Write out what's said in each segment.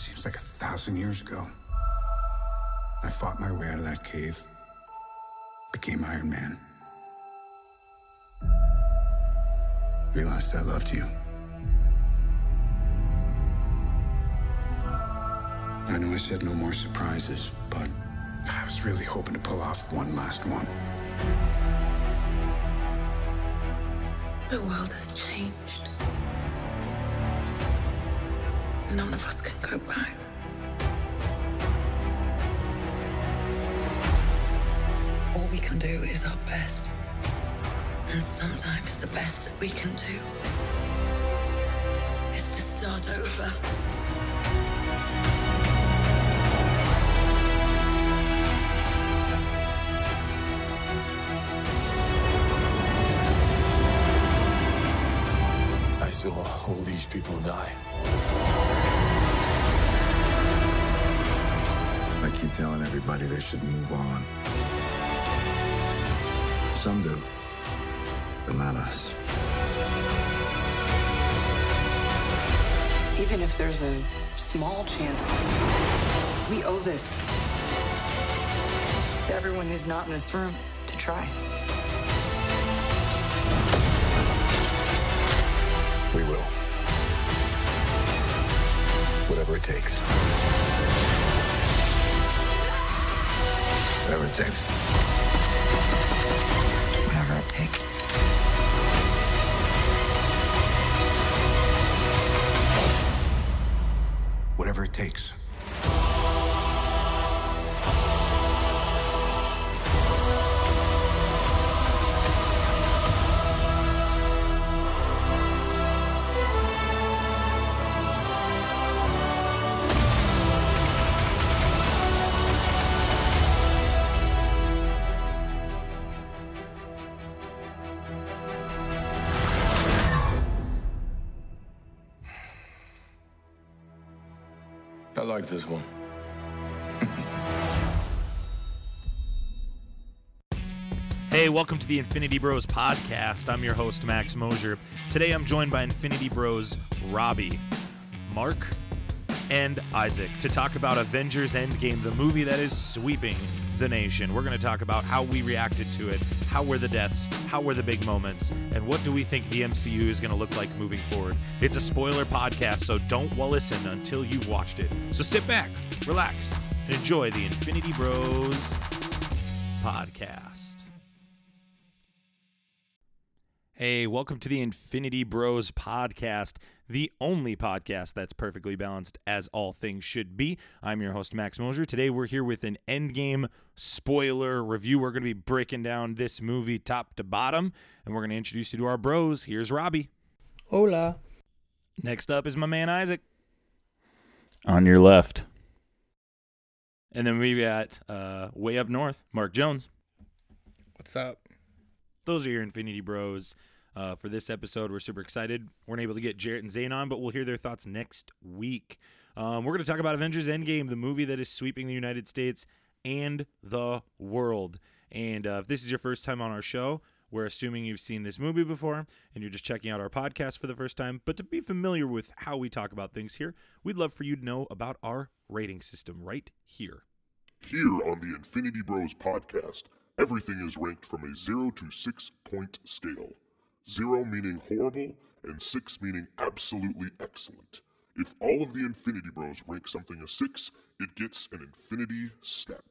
Seems like 1,000 years ago. I fought my way out of that cave, became Iron Man. Realized I loved you. I know I said no more surprises, but I was really hoping to pull off one last one. The world has changed. None of us can go back. All we can do is our best. And sometimes the best that we can do is to start over. I saw all these people die. I keep telling everybody they should move on. Some do. But not us. Even if there's a small chance, we owe this to everyone who's not in this room to try. We will. Whatever it takes. Whatever it takes. Whatever it takes. Whatever it takes. I like this one. Hey, welcome to the Infinity Bros Podcast. I'm your host, Max Mosier. Today I'm joined by Infinity Bros Robbie, Mark, and Isaac to talk about Avengers: Endgame, the movie that is sweeping the nation. We're going to talk about how we reacted to it, how were the deaths, how were the big moments, and what do we think the MCU is going to look like moving forward. It's a spoiler podcast, so don't listen until you've watched it. So sit back, relax, and enjoy the Infinity Bros Podcast. Hey, welcome to the Infinity Bros Podcast, the only podcast that's perfectly balanced as all things should be. I'm your host, Max Mosier. Today we're here with an Endgame spoiler review. We're going to be breaking down this movie top to bottom, and we're going to introduce you to our bros. Here's Robbie. Hola. Next up is my man Isaac. On your left. And then we've got way up north, Mark Jones. What's up? Those are your Infinity Bros. For this episode, we're super excited. We weren't able to get Jarrett and Zayn on, but we'll hear their thoughts next week. We're going to talk about Avengers: Endgame, the movie that is sweeping the United States and the world. And if this is your first time on our show, we're assuming you've seen this movie before and you're just checking out our podcast for the first time. But to be familiar with how we talk about things here, we'd love for you to know about our rating system right here. Here on the Infinity Bros Podcast, everything is ranked from a 0 to 6-point scale. 0 meaning horrible, and 6 meaning absolutely excellent. If all of the Infinity Bros rank something a 6, it gets an infinity step.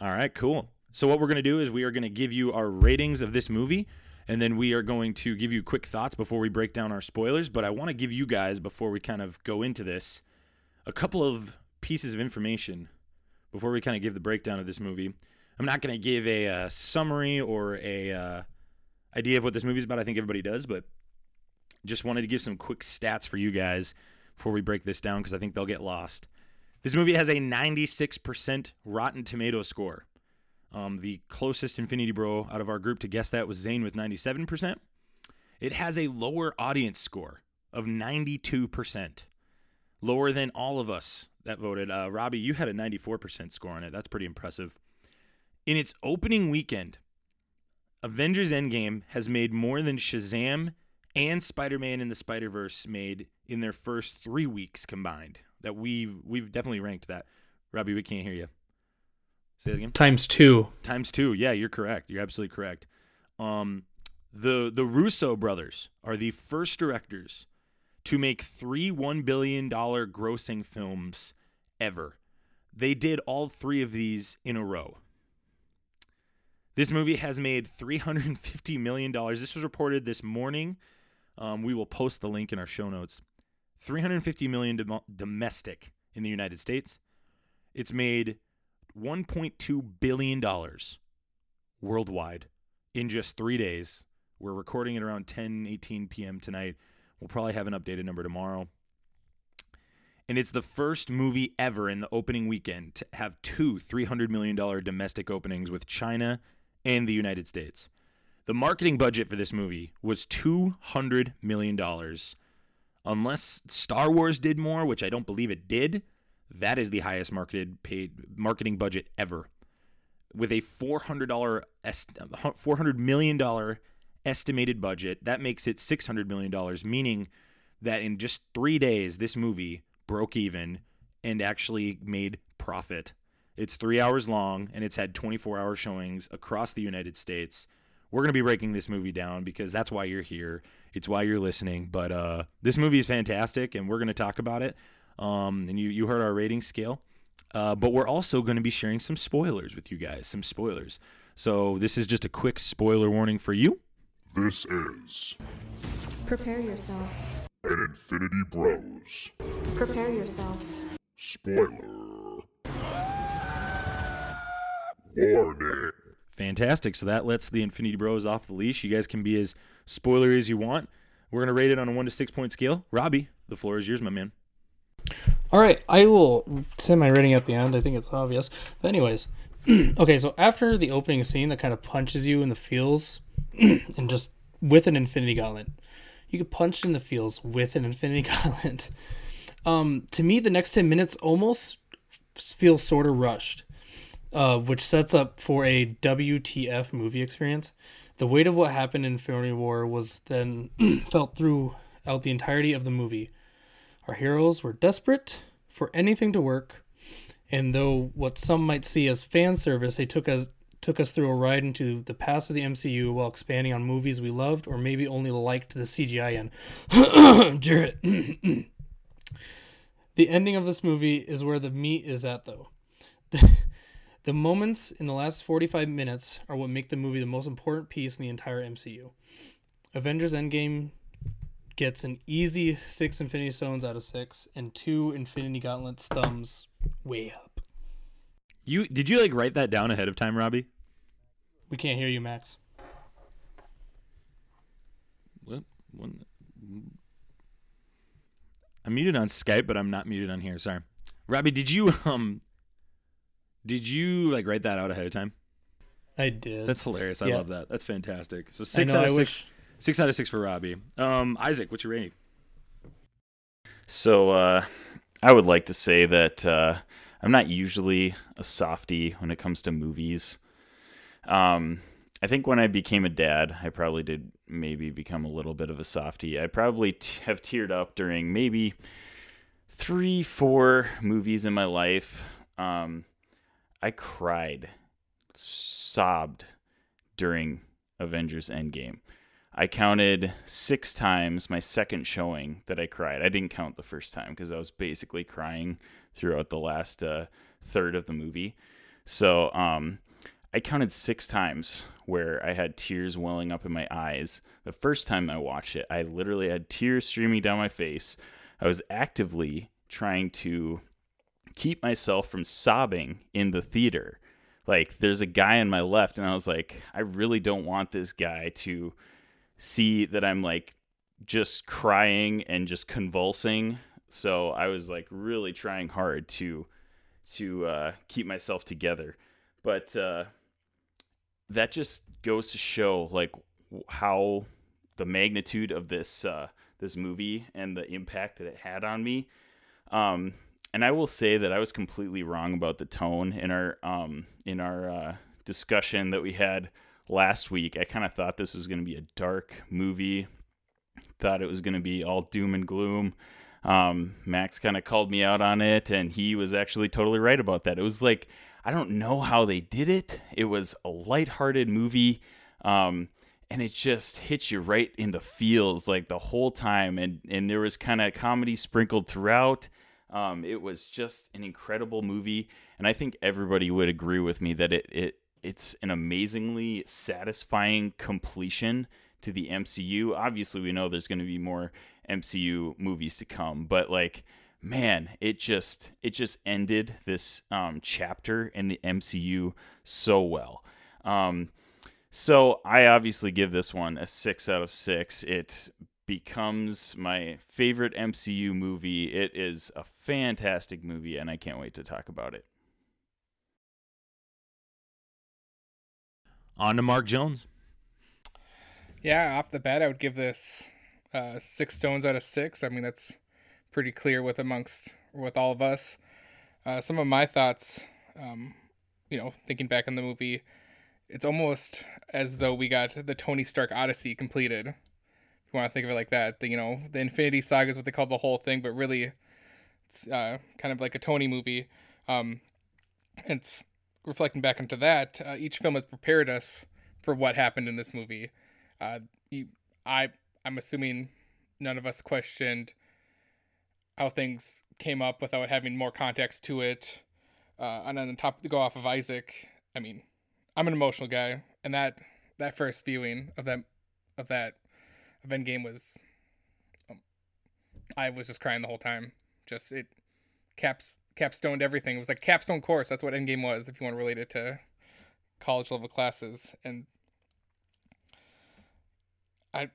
All right, cool. So what we're going to do is we are going to give you our ratings of this movie, and then we are going to give you quick thoughts before we break down our spoilers. But I want to give you guys, before we kind of go into this, a couple of pieces of information before we kind of give the breakdown of this movie. I'm not going to give a summary or a idea of what this movie is about. I think everybody does, but just wanted to give some quick stats for you guys before we break this down because I think they'll get lost. This movie has a 96% Rotten Tomato score. The closest Infinity Bro out of our group to guess that was Zayn with 97%. It has a lower audience score of 92%, lower than all of us that voted. Robbie, you had a 94% score on it. That's pretty impressive. In its opening weekend, Avengers: Endgame has made more than Shazam and Spider-Man and the Spider-Verse made in their first 3 weeks combined. that we've definitely ranked that. Robbie, we can't hear you. Say that again. Times two. Yeah, you're correct. You're absolutely correct. The Russo brothers are the first directors to make 3 $1 billion grossing films ever. They did all 3 of these in a row. This movie has made $350 million. This was reported this morning. We will post the link in our show notes. $350 million domestic in the United States. It's made $1.2 billion worldwide in just 3 days. We're recording at around 10:18 p.m. tonight. We'll probably have an updated number tomorrow. And it's the first movie ever in the opening weekend to have 2 $300 million domestic openings with China and the United States. The marketing budget for this movie was $200 million. Unless Star Wars did more, which I don't believe it did, that is the highest marketing budget ever, with a $400 million estimated budget. That makes it $600 million, meaning that in just 3 days, this movie broke even and actually made profit. It's 3 hours long, and it's had 24-hour showings across the United States. We're going to be breaking this movie down because that's why you're here. It's why you're listening. But this movie is fantastic, and we're going to talk about it. And you heard our rating scale. But we're also going to be sharing some spoilers with you guys, some spoilers. So this is just a quick spoiler warning for you. This is... Prepare yourself. An Infinity Bros. Prepare yourself. Spoiler. Warning. Fantastic. So that lets the Infinity Bros off the leash. You guys can be as spoilery as you want. We're going to rate it on a 1 to 6 point scale. Robbie, the floor is yours, my man. All right, I will send my rating at the end. I think it's obvious. But anyways, okay, so after the opening scene that kind of punches you in the feels and just with an Infinity Gauntlet, you get punched in the feels with an Infinity Gauntlet. To me, the next 10 minutes almost feels sort of rushed, which sets up for a WTF movie experience. The weight of what happened in Infinity War was then felt throughout the entirety of the movie. Our heroes were desperate for anything to work, and though what some might see as fan service, they took us through a ride into the past of the MCU while expanding on movies we loved or maybe only liked the CGI in. Jarrett. The ending of this movie is where the meat is at, though. The moments in the last 45 minutes are what make the movie the most important piece in the entire MCU. Avengers: Endgame gets an easy 6 Infinity Stones out of 6 and 2 Infinity Gauntlets thumbs way up. Did you like write that down ahead of time, Robbie? We can't hear you, Max. What? I'm muted on Skype, but I'm not muted on here. Sorry, Robbie. Did you like write that out ahead of time? I did. That's hilarious. I love that. That's fantastic. So 6 out of 6. 6 out of 6 for Robbie. Isaac, what's your rating? So I would like to say that I'm not usually a softie when it comes to movies. I think when I became a dad, I probably did maybe become a little bit of a softie. I probably have teared up during maybe 3-4 movies in my life. I cried, sobbed during Avengers: Endgame. I counted 6 times my second showing that I cried. I didn't count the first time because I was basically crying throughout the last third of the movie. So I counted 6 times where I had tears welling up in my eyes. The first time I watched it, I literally had tears streaming down my face. I was actively trying to keep myself from sobbing in the theater. Like, there's a guy on my left, and I was like, I really don't want this guy to see that I'm like just crying and just convulsing. So I was like really trying hard to keep myself together. But that just goes to show like how the magnitude of this movie and the impact that it had on me. And I will say that I was completely wrong about the tone in our discussion that we had last week. I kind of thought this was going to be a dark movie, thought it was going to be all doom and gloom. Max kind of called me out on it, and he was actually totally right about that. It was like, I don't know how they did it. It was a lighthearted movie, and it just hits you right in the feels like the whole time. And there was kind of comedy sprinkled throughout. It was just an incredible movie, and I think everybody would agree with me that it's an amazingly satisfying completion to the MCU. Obviously, we know there's going to be more MCU movies to come, but like, man, it just ended this chapter in the MCU so well. So I obviously give this one a 6 out of 6. It becomes my favorite MCU movie. It is a fantastic movie, and I can't wait to talk about it. On to Mark Jones. Yeah, off the bat, I would give this 6 stones out of 6. I mean, that's pretty clear with all of us. Some of my thoughts, thinking back on the movie, it's almost as though we got the Tony Stark Odyssey completed. If you want to think of it like that, the Infinity Saga is what they call the whole thing, but really it's kind of like a Tony movie. It's reflecting back into that. Each film has prepared us for what happened in this movie. I'm assuming none of us questioned how things came up without having more context to it. And then on top to go off of Isaac, I mean, I'm an emotional guy, and that first viewing of Endgame was, I was just crying the whole time. Just it capstoned everything. It was like capstone course. That's what Endgame was, if you want to relate it to college level classes. And I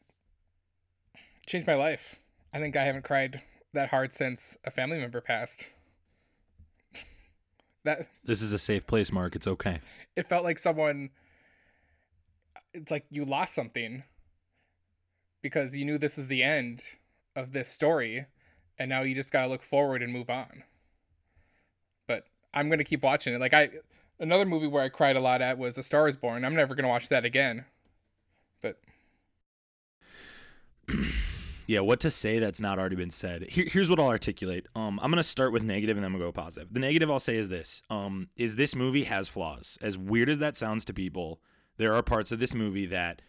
changed my life. I think I haven't cried that hard since a family member passed. This is a safe place, Mark. It's okay. It felt like it's like you lost something because you knew this is the end of this story, and now you just got to look forward and move on. But I'm going to keep watching it. Like another movie where I cried a lot at was A Star Is Born. I'm never going to watch that again. But yeah, what to say that's not already been said. Here's what I'll articulate. I'm going to start with negative, and then I'm going to go positive. The negative I'll say is this. Is this movie has flaws. As weird as that sounds to people, there are parts of this movie that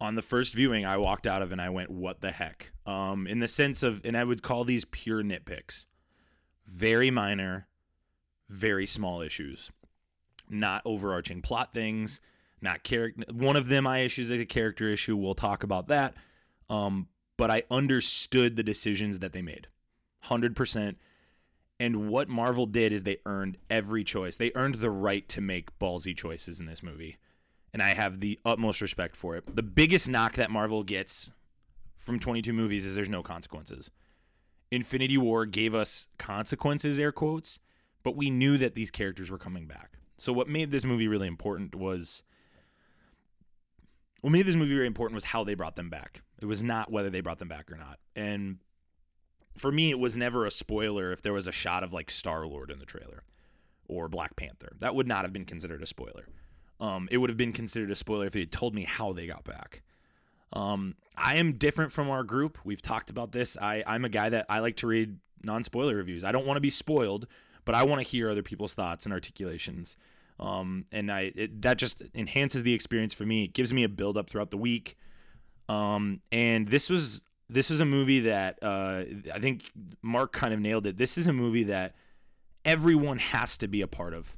on the first viewing I walked out of and I went, what the heck? In the sense of, and I would call these pure nitpicks. Very minor, very small issues. Not overarching plot things. Not character. One of them I issues like a character issue. We'll talk about that. But I understood the decisions that they made 100%. And what Marvel did is they earned every choice. They earned the right to make ballsy choices in this movie. And I have the utmost respect for it. The biggest knock that Marvel gets from 22 movies is there's no consequences. Infinity War gave us consequences, air quotes, but we knew that these characters were coming back. So what made this movie very important was how they brought them back. It was not whether they brought them back or not. And for me, it was never a spoiler if there was a shot of like Star-Lord in the trailer or Black Panther. That would not have been considered a spoiler. It would have been considered a spoiler if they had told me how they got back. I am different from our group. We've talked about this. I'm a guy that I like to read non-spoiler reviews. I don't want to be spoiled, but I want to hear other people's thoughts and articulations. That just enhances the experience for me. It gives me a build up throughout the week. And this was a movie that I think Mark kind of nailed it. This is a movie that everyone has to be a part of.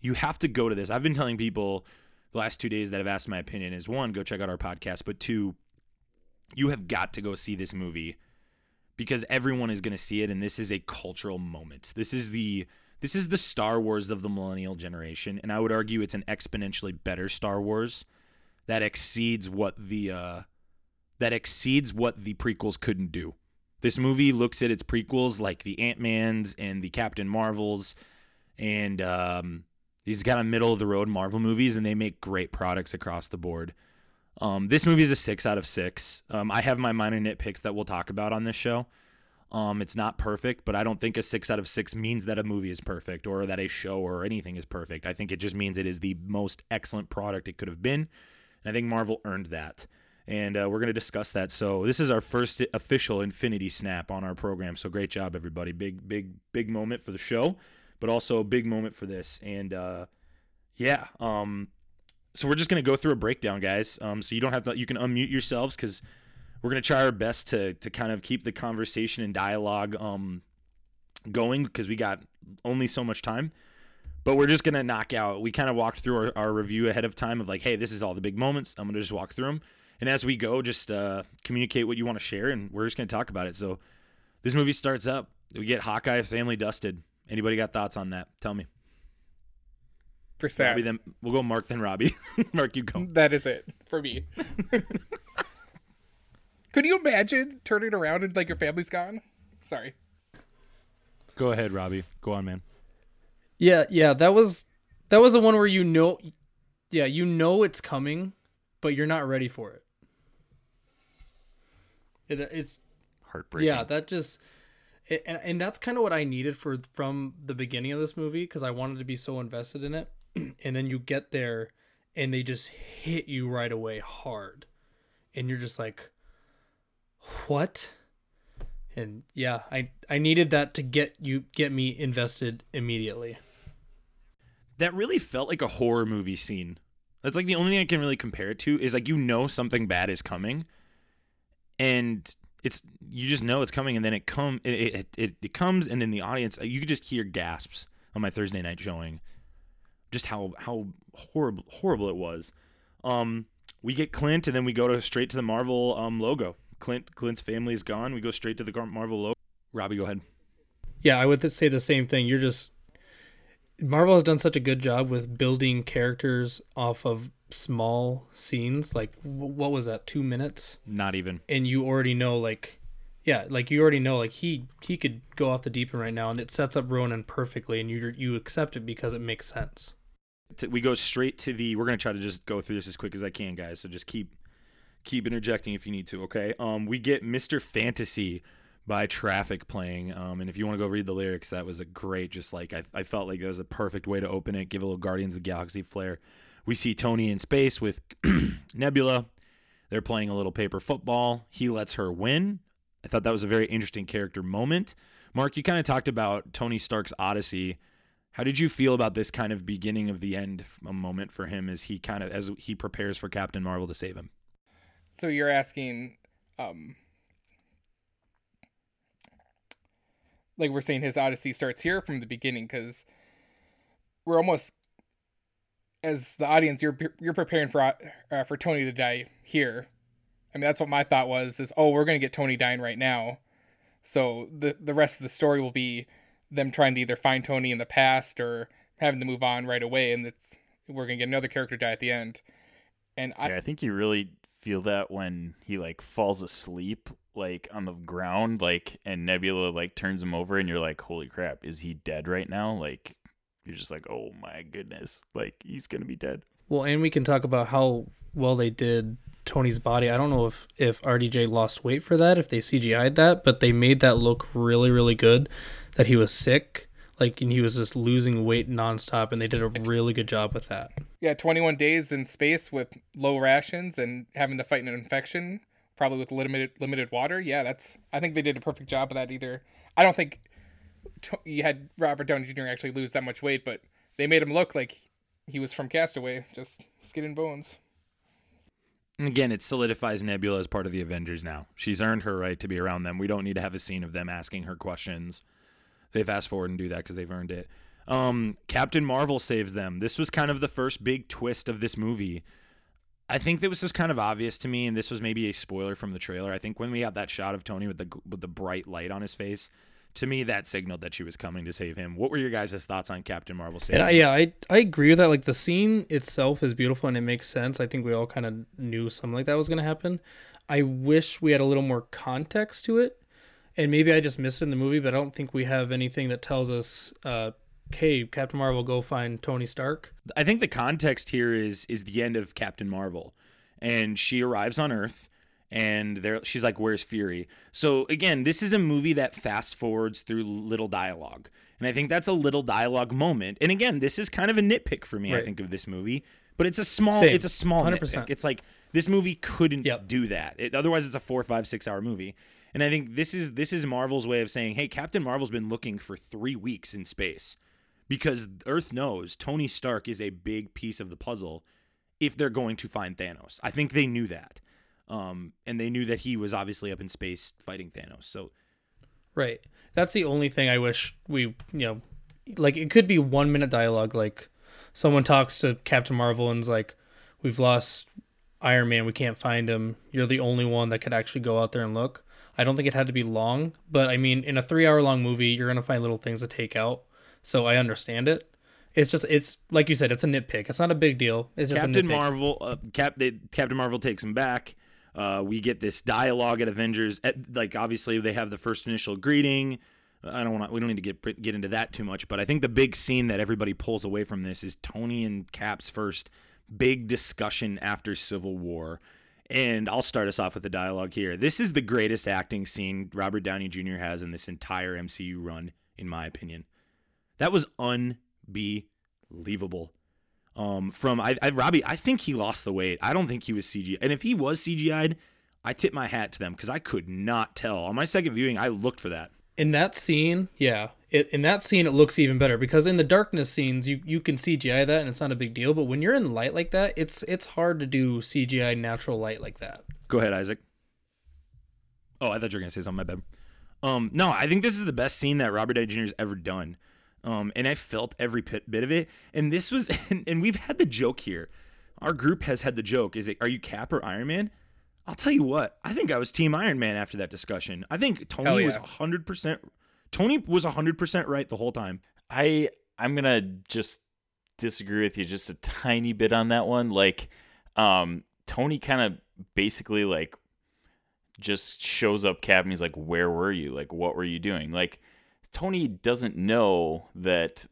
You have to go to this. I've been telling people the last 2 days that have asked my opinion is, one, go check out our podcast, but two, you have got to go see this movie because everyone is going to see it, and this is a cultural moment. This is the Star Wars of the millennial generation, and I would argue it's an exponentially better Star Wars that exceeds what the prequels couldn't do. This movie looks at its prequels like the Ant-Mans and the Captain Marvels, and these kind of middle-of-the-road Marvel movies, and they make great products across the board. This movie is a 6 out of 6. I have my minor nitpicks that we'll talk about on this show. It's not perfect, but I don't think a 6 out of 6 means that a movie is perfect or that a show or anything is perfect. I think it just means it is the most excellent product it could have been. And I think Marvel earned that. and we're going to discuss that. So this is our first official Infinity Snap on our program, so great job, everybody. Big moment for the show, but also a big moment for this. And so we're just going to go through a breakdown, guys, so you don't have to, you can unmute yourselves, because we're going to try our best to kind of keep the conversation and dialogue going, because we got only so much time. But we're just going to knock out. We kind of walked through our review ahead of time of like, hey, this is all the big moments. I'm going to just walk through them. And as we go, just communicate what you want to share, and we're just going to talk about it. So this movie starts up. We get Hawkeye family dusted. Anybody got thoughts on that? Tell me. Robbie, then we'll go Mark, then Robbie. Mark, you go. That is it for me. Could you imagine turning around and like your family's gone? Sorry. Go ahead, Robbie. Go on, man. Yeah, that was the one where you know it's coming, but you're not ready for it. It's heartbreaking. Yeah, that just and that's kind of what I needed from the beginning of this movie, because I wanted to be so invested in it, and then you get there and they just hit you right away hard, and you're just like, what? And yeah, I needed that to get me invested immediately. That really felt like a horror movie scene. That's like the only thing I can really compare it to, is like, you know, something bad is coming, and it's, you just know it's coming, and then it comes, and then the audience, you could just hear gasps on my Thursday night showing, just how horrible it was. We get Clint, and then we go straight to the Marvel logo. Clint's family is gone. We go straight to the Marvel logo. Robbie, go ahead. Yeah, I would say the same thing. Marvel has done such a good job with building characters off of small scenes. Like, what was that, 2 minutes? Not even. And you already know, he could go off the deep end right now, and it sets up Ronan perfectly, and you accept it because it makes sense. We go straight to we're going to try to just go through this as quick as I can, guys, so just keep interjecting if you need to, okay? We get Mr. Fantasy by Traffic playing, and if you want to go read the lyrics, that was a great, just like, I felt like it was a perfect way to open it, give a little Guardians of the Galaxy flair. We see Tony in space with Nebula. They're playing a little paper football. He lets her win. I thought that was a very interesting character moment. Mark, you kind of talked about Tony Stark's Odyssey. How did you feel about this kind of beginning of the end moment for him as he prepares for Captain Marvel to save him? So you're asking, like we're saying, his Odyssey starts here from the beginning, because we're almost, as the audience, you're preparing for Tony to die here. I mean, that's what my thought was, we're going to get Tony dying right now. So the rest of the story will be them trying to either find Tony in the past or having to move on right away. And we're going to get another character die at the end. And I think you really feel that when he like falls asleep like on the ground, like, and Nebula like turns him over, and you're like, holy crap, is he dead right now? Like, you're just like, oh my goodness, like, he's gonna be dead. Well, and we can talk about how well they did Tony's body. I don't know if RDJ lost weight for that, if they CGI'd that, but they made that look really, really good, that he was sick, like, and he was just losing weight nonstop, and they did a really good job with that. Yeah, 21 days in space with low rations and having to fight an infection, probably with limited water. Yeah, I think they did a perfect job of that either. I don't think you had Robert Downey Jr. actually lose that much weight, but they made him look like he was from Castaway, just skin and bones. And again, it solidifies Nebula as part of the Avengers now. She's earned her right to be around them. We don't need to have a scene of them asking her questions. They fast forward and do that because they've earned it. Captain Marvel saves them. This was kind of the first big twist of this movie. I think that was just kind of obvious to me, and this was maybe a spoiler from the trailer. I think when we got that shot of Tony with the bright light on his face, to me that signaled that she was coming to save him. What were your guys' thoughts on Captain Marvel saving him? Yeah, I agree with that. Like, the scene itself is beautiful and it makes sense. I think we all kind of knew something like that was going to happen. I wish we had a little more context to it. And maybe I just missed it in the movie, but I don't think we have anything that tells us, hey, Captain Marvel, go find Tony Stark. I think the context here is the end of Captain Marvel. And she arrives on Earth, and she's like, where's Fury? So, again, this is a movie that fast forwards through little dialogue. And I think that's a little dialogue moment. And, again, this is kind of a nitpick for me, right? I think, of this movie. But it's a small Same. It's a small 100%. Nitpick. It's like this movie couldn't do that. Otherwise, it's a 4, 5, 6 hour movie. And I think this is Marvel's way of saying, hey, Captain Marvel's been looking for 3 weeks in space because Earth knows Tony Stark is a big piece of the puzzle if they're going to find Thanos. I think they knew that. And they knew that he was obviously up in space fighting Thanos. So, right. That's the only thing I wish like it could be 1 minute dialogue. Like someone talks to Captain Marvel and's like, we've lost Iron Man. We can't find him. You're the only one that could actually go out there and look. I don't think it had to be long, but I mean, in a 3 hour long movie, you're going to find little things to take out. So I understand it. It's just, it's like you said, it's a nitpick. It's not a big deal. It's just Captain a nitpick. Marvel, Captain Marvel takes him back. We get this dialogue at Avengers. Obviously they have the first initial greeting. We don't need to get into that too much, but I think the big scene that everybody pulls away from this is Tony and Cap's first big discussion after Civil War. And I'll start us off with the dialogue here. This is the greatest acting scene Robert Downey Jr. has in this entire MCU run, in my opinion. That was unbelievable. Robbie, I think he lost the weight. I don't think he was CGI. And if he was CGI'd, I tip my hat to them because I could not tell. On my second viewing, I looked for that. In that scene, yeah. It looks even better because in the darkness scenes, you can CGI that and it's not a big deal. But when you're in light like that, it's hard to do CGI natural light like that. Go ahead, Isaac. Oh, I thought you were going to say something. My bad. No, I think this is the best scene that Robert Downey Jr. has ever done. And I felt every bit of it. And this was, and we've had the joke here. Our group has had the joke. Is it, are you Cap or Iron Man? I'll tell you what, I think I was Team Iron Man after that discussion. I think Tony was 100%. Tony was 100% right the whole time. I'm going to just disagree with you just a tiny bit on that one. Like, Tony kind of basically like just shows up Cap and he's like, where were you? Like, what were you doing? Like, Tony doesn't know that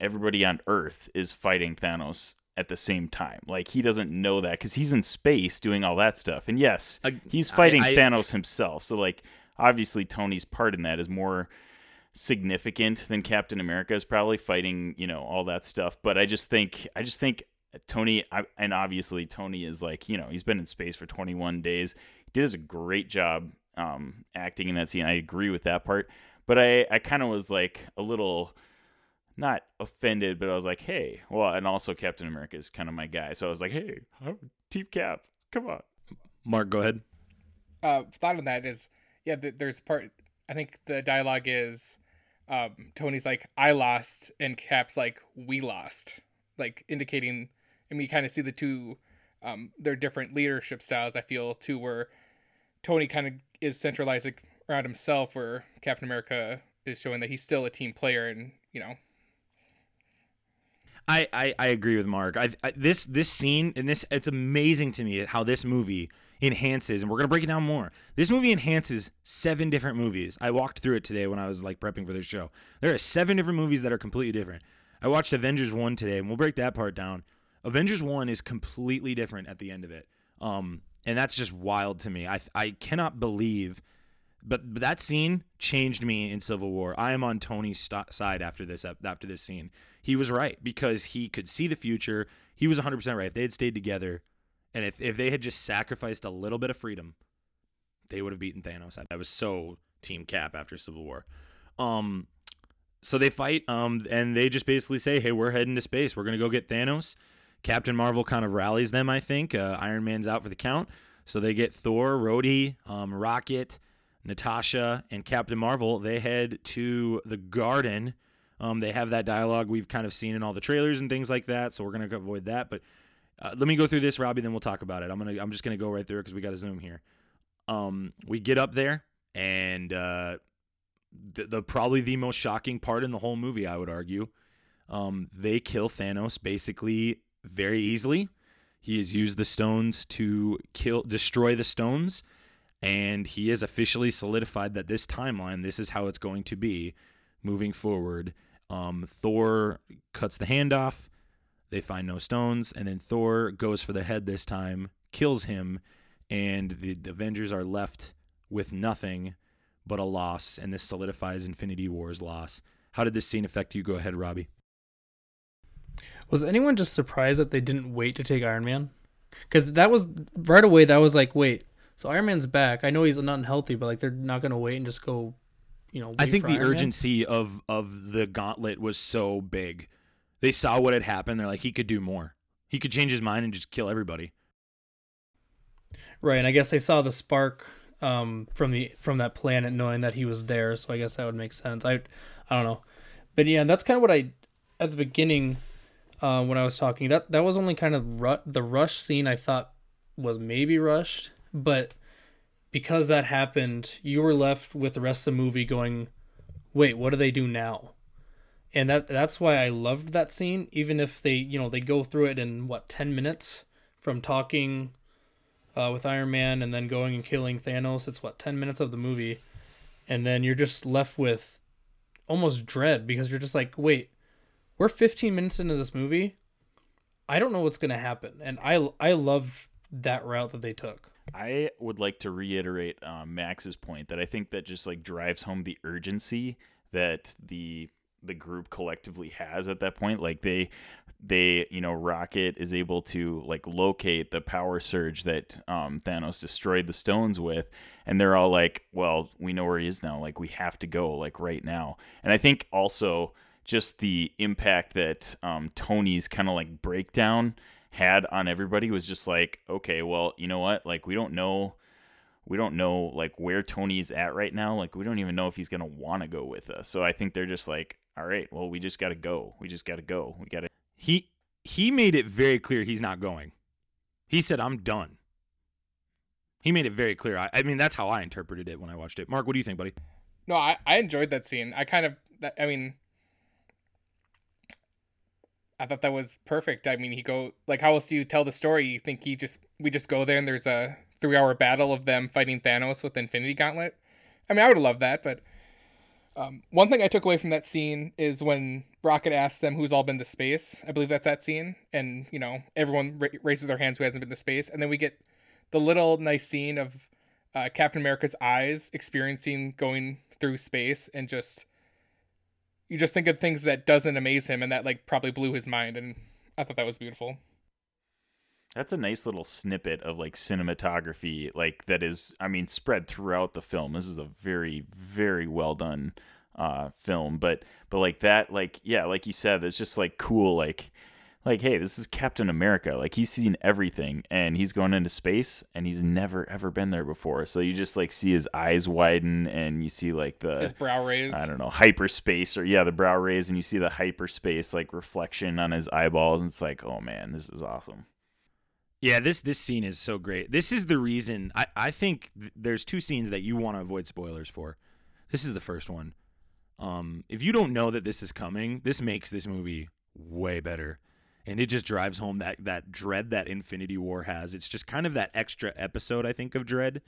everybody on Earth is fighting Thanos at the same time. Like, he doesn't know that because he's in space doing all that stuff. And yes, he's fighting Thanos himself. So, like, obviously Tony's part in that is more significant than Captain America is probably fighting, all that stuff. But I just think Tony, and obviously Tony is like, he's been in space for 21 days. He does a great job acting in that scene. I agree with that part. But I kind of was like a little, not offended, but I was like, hey, well, and also Captain America is kind of my guy. So I was like, hey, I'm Team Cap, come on. Mark, go ahead. Thought on that is, yeah, there's part, I think the dialogue is Tony's like, I lost, and Cap's like, we lost. Like, indicating, and we kind of see the two, their different leadership styles, I feel, too, where Tony kind of is centralized around himself, where Captain America is showing that he's still a team player, and, I agree with Mark. This scene, and this, it's amazing to me how this movie enhances, and we're going to break it down more. This movie enhances 7 different movies. I walked through it today when I was like prepping for this show. There are 7 different movies that are completely different. I watched Avengers 1 today, and we'll break that part down. Avengers 1 is completely different at the end of it. And that's just wild to me. I cannot believe, but that scene changed me in Civil War. I am on Tony's side after this scene. He was right because he could see the future. He was 100% right. If they had stayed together, and if they had just sacrificed a little bit of freedom, they would have beaten Thanos. I was so Team Cap after Civil War. So they fight, and they just basically say, hey, we're heading to space. We're going to go get Thanos. Captain Marvel kind of rallies them, I think. Iron Man's out for the count. So they get Thor, Rhodey, Rocket, Natasha, and Captain Marvel. They head to the garden. They have that dialogue we've kind of seen in all the trailers and things like that, so we're going to avoid that. But let me go through this, Robbie, then we'll talk about it. I'm just going to go right through it because we got to zoom here. We get up there, and the probably the most shocking part in the whole movie, I would argue. They kill Thanos basically very easily. He has used the stones to destroy the stones, and he has officially solidified that this timeline, this is how it's going to be moving forward. Thor cuts the hand off. They find no stones. And then Thor goes for the head this time, kills him. And the Avengers are left with nothing but a loss. And this solidifies Infinity War's loss. How did this scene affect you? Go ahead, Robbie. Was anyone just surprised that they didn't wait to take Iron Man? Because that was right away. That was like, wait, so Iron Man's back. I know he's not healthy, but like they're not going to wait and just go, you know. I think the urgency of the gauntlet was so big. They saw what had happened. They're like, he could do more. He could change his mind and just kill everybody. Right, and I guess they saw the spark from that planet, knowing that he was there. So I guess that would make sense. I don't know, but yeah, that's kind of what I at the beginning when I was talking that was only kind of the rush scene I thought was maybe rushed, but because that happened, you were left with the rest of the movie going, wait, what do they do now? And that's why I loved that scene, even if they go through it in 10 minutes from talking with Iron Man and then going and killing Thanos. It's 10 minutes of the movie, and then you're just left with almost dread because you're just like, wait, we're 15 minutes into this movie. I don't know what's going to happen. And I love that route that they took. I would like to reiterate Max's point that I think that just like drives home the urgency that the group collectively has at that point. Like they, you know, Rocket is able to like locate the power surge that Thanos destroyed the stones with. And they're all like, well, we know where he is now. Like we have to go like right now. And I think also just the impact that Tony's kind of like breakdown had on everybody was just like, okay, well, you know what? Like we don't know like where Tony's at right now. Like we don't even know if he's going to want to go with us. So I think they're just like, all right, well, we just got to go. We got to. He made it very clear he's not going. He said, I'm done. He made it very clear. I mean, that's how I interpreted it when I watched it. Mark, what do you think, buddy? No, I enjoyed that scene. I thought that was perfect. I mean, how else do you tell the story? You think we just go there and there's a 3-hour battle of them fighting Thanos with the Infinity Gauntlet? I mean, I would have loved that, but... one thing I took away from that scene is when Rocket asks them who's all been to space. I believe that's that scene. And, you know, everyone raises their hands who hasn't been to space. And then we get the little nice scene of Captain America's eyes experiencing going through space, and you just think of things that doesn't amaze him, and that like probably blew his mind. And I thought that was beautiful. That's a nice little snippet of like cinematography, like that is, I mean, spread throughout the film. This is a very, very well done film, but like that, like, yeah, like you said, it's just like cool. Like, hey, this is Captain America. Like he's seen everything, and he's going into space, and he's never, ever been there before. So you just like see his eyes widen, and you see like his brow raise, I don't know, hyperspace the brow raise, and you see the hyperspace like reflection on his eyeballs. And it's like, oh man, this is awesome. Yeah, this scene is so great. This is the reason I think there's two scenes that you want to avoid spoilers for. This is the first one. If you don't know that this is coming, this makes this movie way better. And it just drives home that dread that Infinity War has. It's just kind of that extra episode, I think, of dread.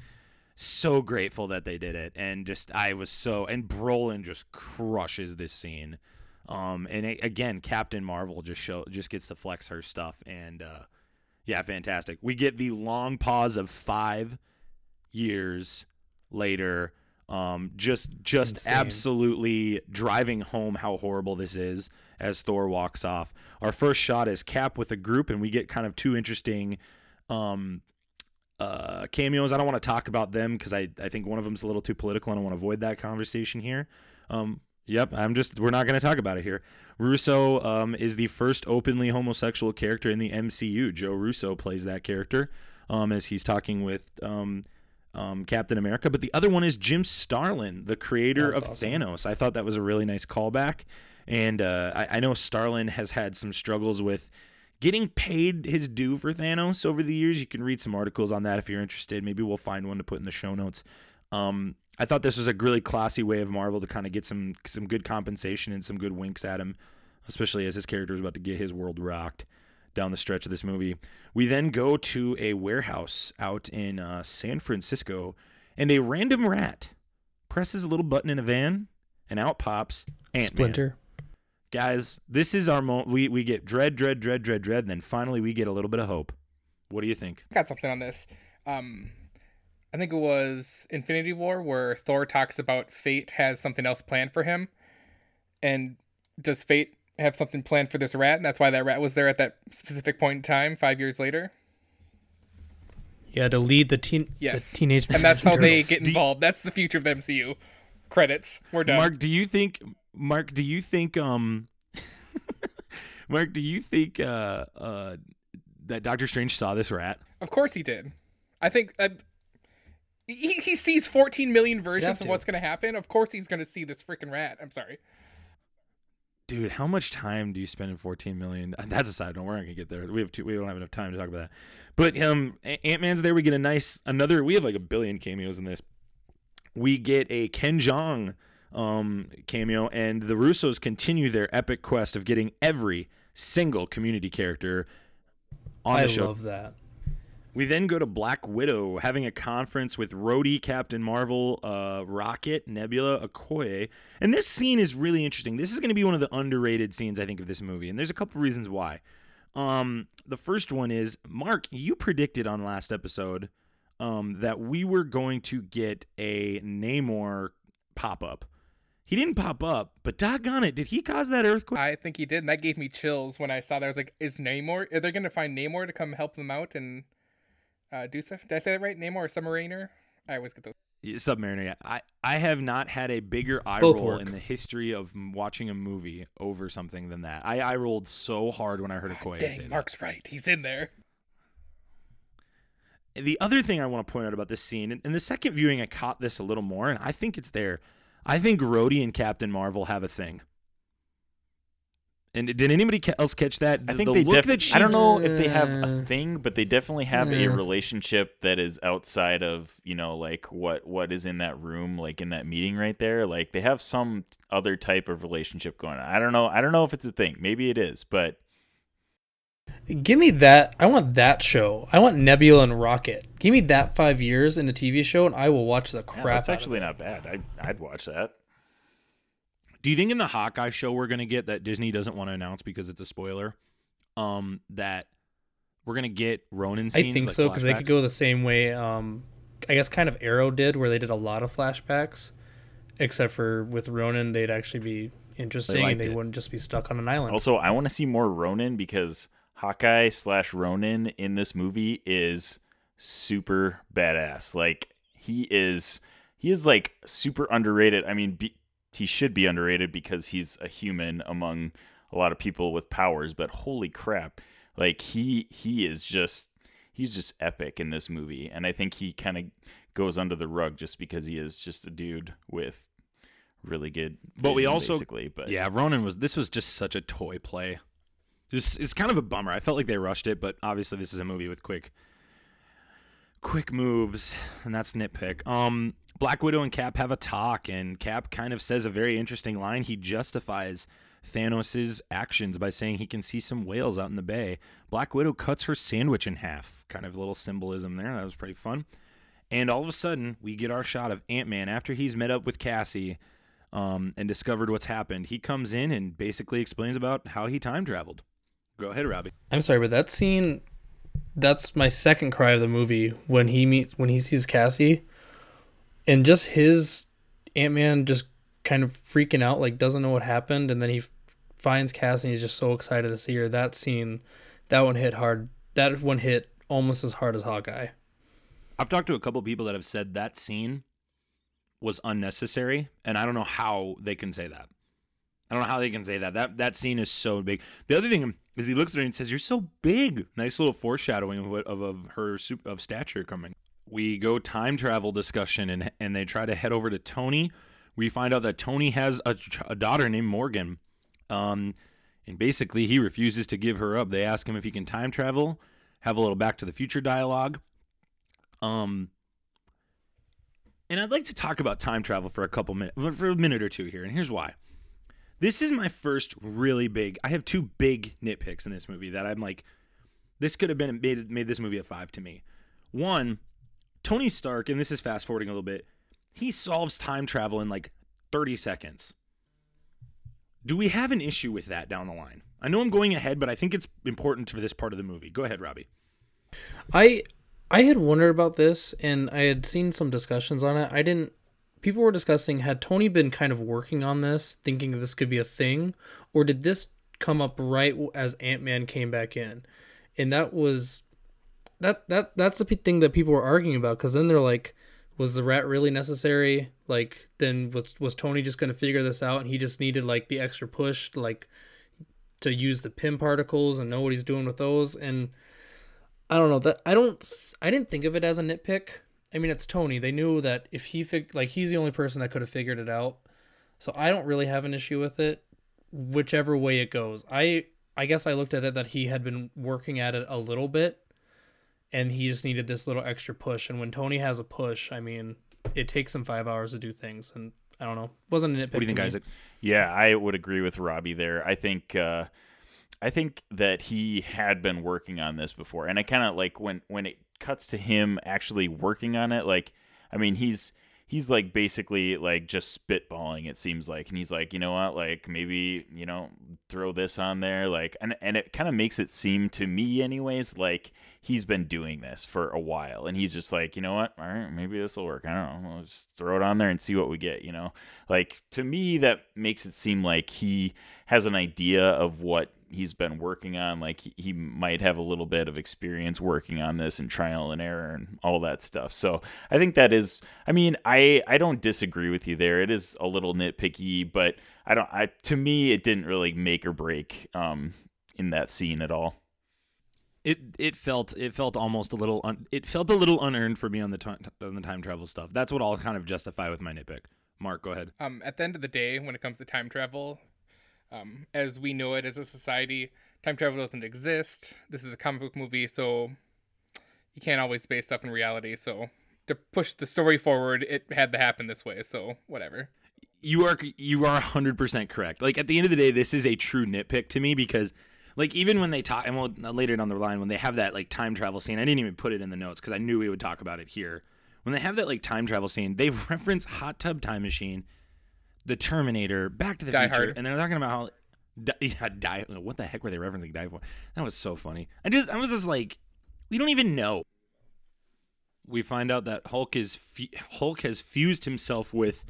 So grateful that they did it. And Brolin just crushes this scene. And again, Captain Marvel just gets to flex her stuff, and yeah, fantastic. We get the long pause of 5 years later, just insane. Absolutely driving home how horrible this is as Thor walks off. Our first shot is Cap with a group, and we get kind of two interesting cameos. I don't want to talk about them because I think one of them's a little too political, and I want to avoid that conversation here. Yep, we're not going to talk about it here. Russo is the first openly homosexual character in the MCU. Joe Russo plays that character as he's talking with Captain America. But the other one is Jim Starlin, the creator of Thanos. I thought that was a really nice callback. And I know Starlin has had some struggles with getting paid his due for Thanos over the years. You can read some articles on that if you're interested. Maybe we'll find one to put in the show notes. I thought this was a really classy way of Marvel to kind of get some good compensation and some good winks at him, especially as his character is about to get his world rocked down the stretch of this movie. We then go to a warehouse out in San Francisco, and a random rat presses a little button in a van, and out pops Ant-Man. Splinter. Guys, this is our moment. We get dread, and then finally we get a little bit of hope. What do you think? I got something on this. I think it was Infinity War where Thor talks about fate has something else planned for him. And does fate have something planned for this rat, and that's why that rat was there at that specific point in time 5 years later. Yeah, to lead the teenage and that's how Turtles. They get involved. That's the future of the MCU. Credits. We're done. Mark, do you think that Doctor Strange saw this rat? Of course he did. I think he sees 14 million versions of what's going to happen. Of course he's going to see this freaking rat. I'm sorry. Dude, how much time do you spend in 14 million? That's a side note. We're not gonna get there. We don't have enough time to talk about that. But Ant-Man's there. We get we have like 1 billion cameos in this. We get a Ken Jeong cameo, and the Russos continue their epic quest of getting every single Community character on the show. I love that. We then go to Black Widow, having a conference with Rhodey, Captain Marvel, Rocket, Nebula, Okoye. And this scene is really interesting. This is going to be one of the underrated scenes, I think, of this movie. And there's a couple reasons why. The first one is, Mark, you predicted on last episode that we were going to get a Namor pop-up. He didn't pop up, but doggone it, did he cause that earthquake? I think he did, and that gave me chills when I saw that. I was like, are they going to find Namor to come help them out and... do stuff? Did I say that right? Namor or Submariner? I always get those. Yeah, Submariner, yeah. I have not had a bigger eye roll in the history of watching a movie over something than that. I eye-rolled so hard when I heard Okoye say that. Mark's right. He's in there. The other thing I want to point out about this scene, and the second viewing I caught this a little more, and I think it's there. I think Rhodey and Captain Marvel have a thing. And did anybody else catch that? I think I don't know if they have a thing, but they definitely have a relationship that is outside of, like what is in that room, like in that meeting right there. Like they have some other type of relationship going on. I don't know if it's a thing. Maybe it is, but give me that. I want that show. I want Nebula and Rocket. Give me that 5 years in a TV show, and I will watch the crap. Yeah, that's actually not bad. I'd watch that. Do you think in the Hawkeye show we're going to get that Disney doesn't want to announce because it's a spoiler, that we're going to get Ronin scenes? I think so, because they could go the same way, I guess kind of Arrow did, where they did a lot of flashbacks, except for with Ronin they'd actually be interesting and they wouldn't just be stuck on an island. Also, I want to see more Ronin because Hawkeye / Ronin in this movie is super badass. Like, he is like super underrated. I mean... he should be underrated because he's a human among a lot of people with powers, but holy crap. Like he's just epic in this movie. And I think he kind of goes under the rug just because he is just a dude with really good, but we also, basically, but yeah, Ronin this was just such a toy play. It's kind of a bummer. I felt like they rushed it, but obviously this is a movie with quick moves, and that's nitpick. Black Widow and Cap have a talk, and Cap kind of says a very interesting line. He justifies Thanos' actions by saying he can see some whales out in the bay. Black Widow cuts her sandwich in half. Kind of a little symbolism there. That was pretty fun. And all of a sudden, we get our shot of Ant-Man after he's met up with Cassie and discovered what's happened. He comes in and basically explains about how he time traveled. Go ahead, Robbie. I'm sorry, but that scene, that's my second cry of the movie when he sees Cassie. And just his Ant-Man just kind of freaking out, like doesn't know what happened. And then he finds Cassie and he's just so excited to see her. That scene, that one hit hard. That one hit almost as hard as Hawkeye. I've talked to a couple people that have said that scene was unnecessary. And I don't know how they can say that. That scene is so big. The other thing is he looks at her and says, "You're so big." Nice little foreshadowing of her stature coming. We go time travel discussion, and they try to head over to Tony. We find out that Tony has a daughter named Morgan, and basically he refuses to give her up. They ask him if he can time travel, have a little Back to the Future dialogue. And I'd like to talk about time travel for a minute or two here, and here's why. This is my first really big... I have two big nitpicks in this movie that I'm like, this could have been made this movie a 5 to me. One... Tony Stark, and this is fast forwarding a little bit, he solves time travel in like 30 seconds. Do we have an issue with that down the line? I know I'm going ahead, but I think it's important for this part of the movie. Go ahead, Robbie. I had wondered about this, and I had seen some discussions on it. People were discussing, had Tony been kind of working on this, thinking this could be a thing, or did this come up right as Ant-Man came back in. And that was that's the thing that people were arguing about, because then they're like, was the rat really necessary? Like, then was Tony just going to figure this out, and he just needed like the extra push, like to use the PIM particles and know what he's doing with those? And I don't know that I didn't think of it as a nitpick. I mean, it's Tony. They knew that if he he's the only person that could have figured it out. So I don't really have an issue with it, whichever way it goes. I guess I looked at it that he had been working at it a little bit, and he just needed this little extra push. And when Tony has a push, I mean, it takes him 5 hours to do things. And I don't know. It wasn't a nitpick. What do you think, Isaac? Yeah, I would agree with Robbie there. I think that he had been working on this before. And I kind of like when it cuts to him actually working on it, like, I mean, he's like basically like just spitballing, it seems like. And he's like, you know what, like maybe, you know, throw this on there. Like, and it kind of makes it seem to me anyways, like he's been doing this for a while, and he's just like, you know what, all right, maybe this will work. I don't know. We'll just throw it on there and see what we get, you know, like to me, that makes it seem like he has an idea of what he's been working on. Like he might have a little bit of experience working on this and trial and error and all that stuff. So I think that is, I mean, I don't disagree with you there. It is a little nitpicky, but to me, it didn't really make or break in that scene at all. It felt almost a little, it felt a little unearned for me on the time travel stuff. That's what I'll kind of justify with my nitpick. Mark, go ahead. At the end of the day, when it comes to time travel, as we know it as a society, time travel doesn't exist. This is a comic book movie, so you can't always base stuff in reality. So to push the story forward, it had to happen this way. So whatever. You are 100% correct. Like at the end of the day, this is a true nitpick to me, because like even when they talk, and well, later down the line when they have that like time travel scene, I didn't even put it in the notes because I knew we would talk about it here. When they have that like time travel scene, they reference Hot Tub Time Machine, The Terminator, Back to the Future, Hard. And they're talking about how, what the heck were they referencing Die for? That was so funny. I was just like, we don't even know. We find out that Hulk has fused himself with,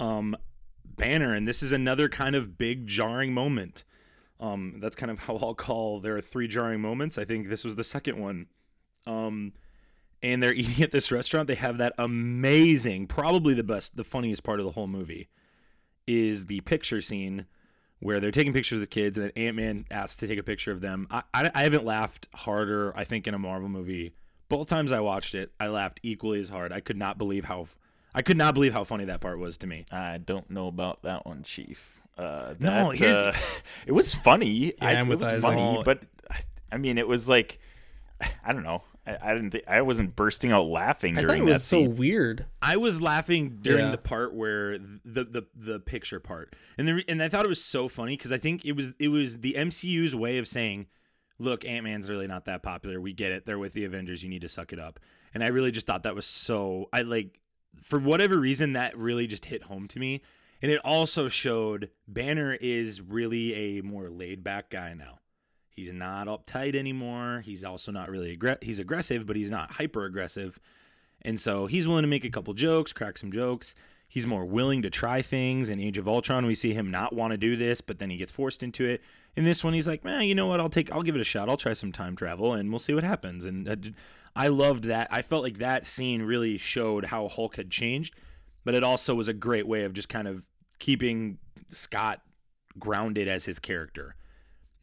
Banner, and this is another kind of big jarring moment. That's kind of how I'll call. There are three jarring moments. I think this was the second one. And they're eating at this restaurant. They have that amazing, probably the funniest part of the whole movie, is the picture scene where they're taking pictures of the kids, and then Ant-Man asks to take a picture of them. I haven't laughed harder, I think, in a Marvel movie. Both times I watched it, I laughed equally as hard. I could not believe how funny that part was to me. I don't know about that one, Chief. It was funny. Yeah, funny, but I mean, it was like, I don't know. I wasn't bursting out laughing during that scene. I thought it was so weird. I was laughing during the part where the picture part, and I thought it was so funny because I think it was the MCU's way of saying, look, Ant-Man's really not that popular. We get it. They're with the Avengers. You need to suck it up. And I really just thought that was so. I like, for whatever reason, that really just hit home to me, and it also showed Banner is really a more laid back guy now. He's not uptight anymore. He's also not really he's aggressive, but he's not hyper aggressive. And so he's willing to make a couple jokes, crack some jokes. He's more willing to try things. In Age of Ultron, we see him not want to do this, but then he gets forced into it. In this one, he's like, man, you know what? I'll give it a shot. I'll try some time travel and we'll see what happens. And I loved that. I felt like that scene really showed how Hulk had changed, but it also was a great way of just kind of keeping Scott grounded as his character.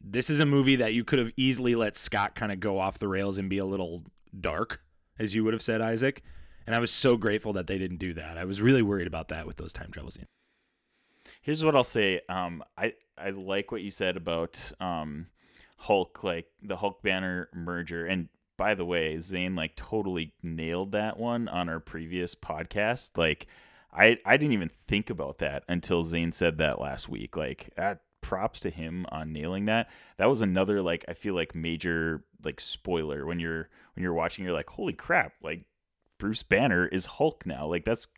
This is a movie that you could have easily let Scott kind of go off the rails and be a little dark, as you would have said, Isaac. And I was so grateful that they didn't do that. I was really worried about that with those time travel scenes. Here's what I'll say. I like what you said about Hulk, like the Hulk Banner merger. And by the way, Zayn like totally nailed that one on our previous podcast. Like I didn't even think about that until Zayn said that last week. Like that. Props to him on nailing that. That was another like I feel like major like spoiler when you're watching. You're like, holy crap! Like Bruce Banner is Hulk now. Like that's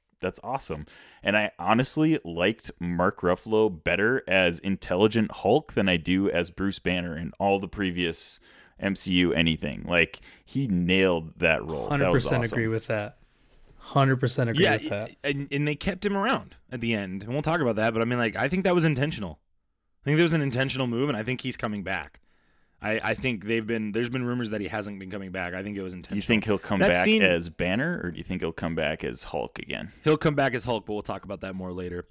awesome. And I honestly liked Mark Ruffalo better as intelligent Hulk than I do as Bruce Banner in all the previous MCU anything. Like he nailed that role. 100% agree with that. 100% agree with that. And they kept him around at the end. And we'll talk about that. But I mean, like I think that was intentional. think there was an intentional move, and I think he's coming back. I think they've been. There's been rumors that he hasn't been coming back. I think it was intentional. You think he'll come back as Banner, or do you think he'll come back as Hulk again? He'll come back as Hulk, but we'll talk about that more later.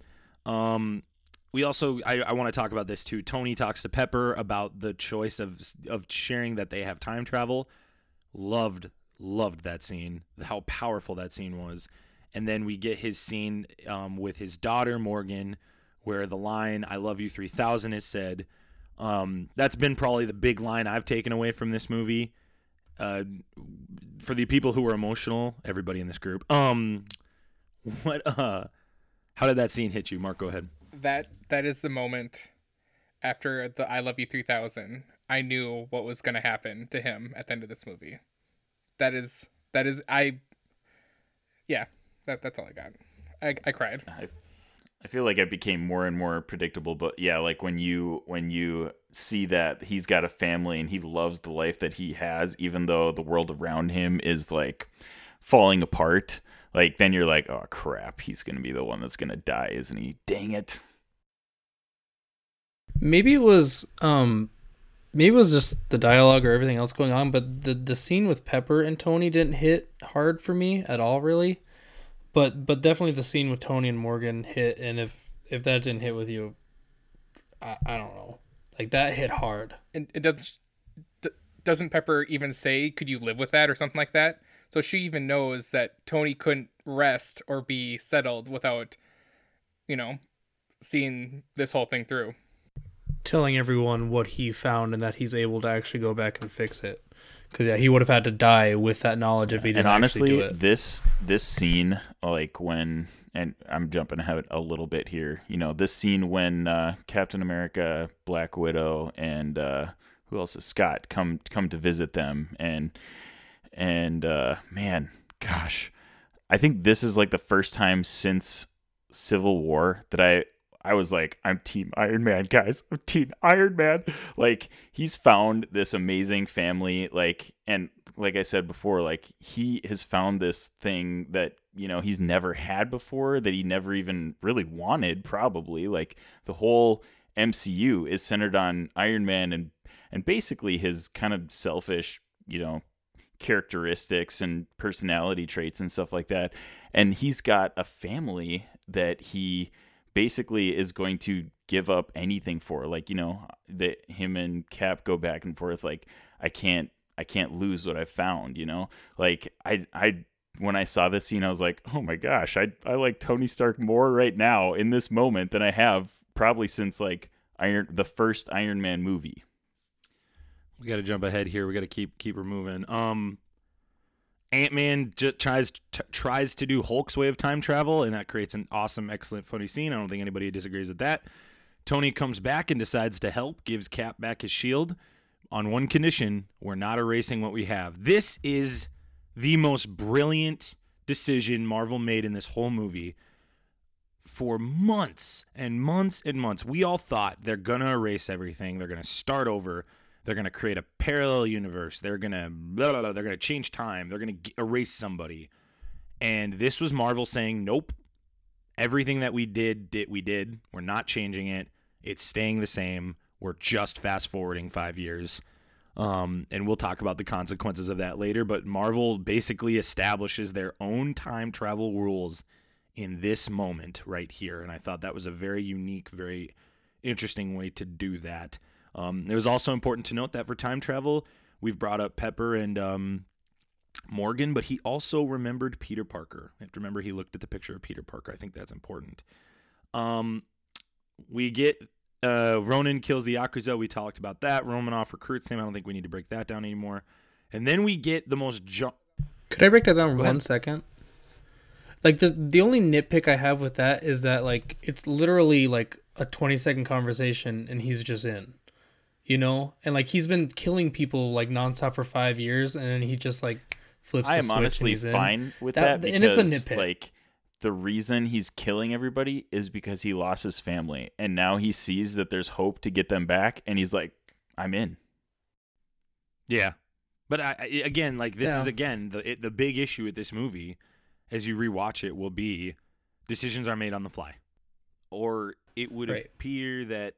We also, I want to talk about this too. Tony talks to Pepper about the choice of sharing that they have time travel. Loved that scene. How powerful that scene was. And then we get his scene with his daughter Morgan, where the line "I love you 3000" is said. That's been probably the big line I've taken away from this movie. For the people who are emotional, everybody in this group. How did that scene hit you, Mark? Go ahead. That is the moment after the "I love you 3000." I knew what was going to happen to him at the end of this movie. That's all I got. I cried. I feel like I became more and more predictable, but yeah, like when you see that he's got a family and he loves the life that he has, even though the world around him is like falling apart, like then you're like, oh crap, he's going to be the one that's going to die, isn't he? Dang it. Maybe it was just the dialogue or everything else going on, but the scene with Pepper and Tony didn't hit hard for me at all, really. But definitely the scene with Tony and Morgan hit, and if that didn't hit with you, I don't know. Like, that hit hard. And it doesn't Pepper even say, could you live with that, or something like that? So she even knows that Tony couldn't rest or be settled without, seeing this whole thing through. Telling everyone what he found and that he's able to actually go back and fix it. Because, yeah, he would have had to die with that knowledge if he didn't actually do it. And honestly, this scene, like when, and I'm jumping ahead a little bit here, this scene when Captain America, Black Widow, and who else is Scott come to visit them. And man, gosh, I think this is like the first time since Civil War that I was like, I'm Team Iron Man, guys. I'm Team Iron Man. Like, he's found this amazing family. Like, and like I said before, like, he has found this thing that, he's never had before, that he never even really wanted, probably. Like, the whole MCU is centered on Iron Man and basically his kind of selfish, characteristics and personality traits and stuff like that. And he's got a family that he basically is going to give up anything for, like, that him and Cap go back and forth, like, I can't lose what I found, like, I when I saw this scene, I was like, oh my gosh, I like Tony Stark more right now in this moment than I have probably since like the first Iron Man movie. We got to jump ahead here, we got to keep her moving. Ant-Man tries to do Hulk's way of time travel, and that creates an awesome, excellent, funny scene. I don't think anybody disagrees with that. Tony comes back and decides to help, gives Cap back his shield on one condition: we're not erasing what we have. This is the most brilliant decision Marvel made in this whole movie. For months and months and months, we all thought they're going to erase everything. They're going to start over. They're going to create a parallel universe. They're going to change time. They're going to erase somebody. And this was Marvel saying, nope, everything that we did. We're not changing it. It's staying the same. We're just fast-forwarding 5 years. And we'll talk about the consequences of that later. But Marvel basically establishes their own time travel rules in this moment right here. And I thought that was a very unique, very interesting way to do that. It was also important to note that for time travel, we've brought up Pepper and Morgan, but he also remembered Peter Parker. I have to remember he looked at the picture of Peter Parker. I think that's important. We get Ronan kills the Yakuza. We talked about that. Romanoff recruits him. I don't think we need to break that down anymore. And then we get the most jump. Could I break that down one second? Like, the only nitpick I have with that is that, like, it's literally like a 20-second conversation and he's just in. And like, he's been killing people like nonstop for 5 years, and then he just like flips the switch. I am honestly fine with that, because, and it's a nitpick. Like, the reason he's killing everybody is because he lost his family, and now he sees that there's hope to get them back, and he's like, "I'm in." Yeah, but the big issue with this movie, as you rewatch it, will be decisions are made on the fly, or it would appear that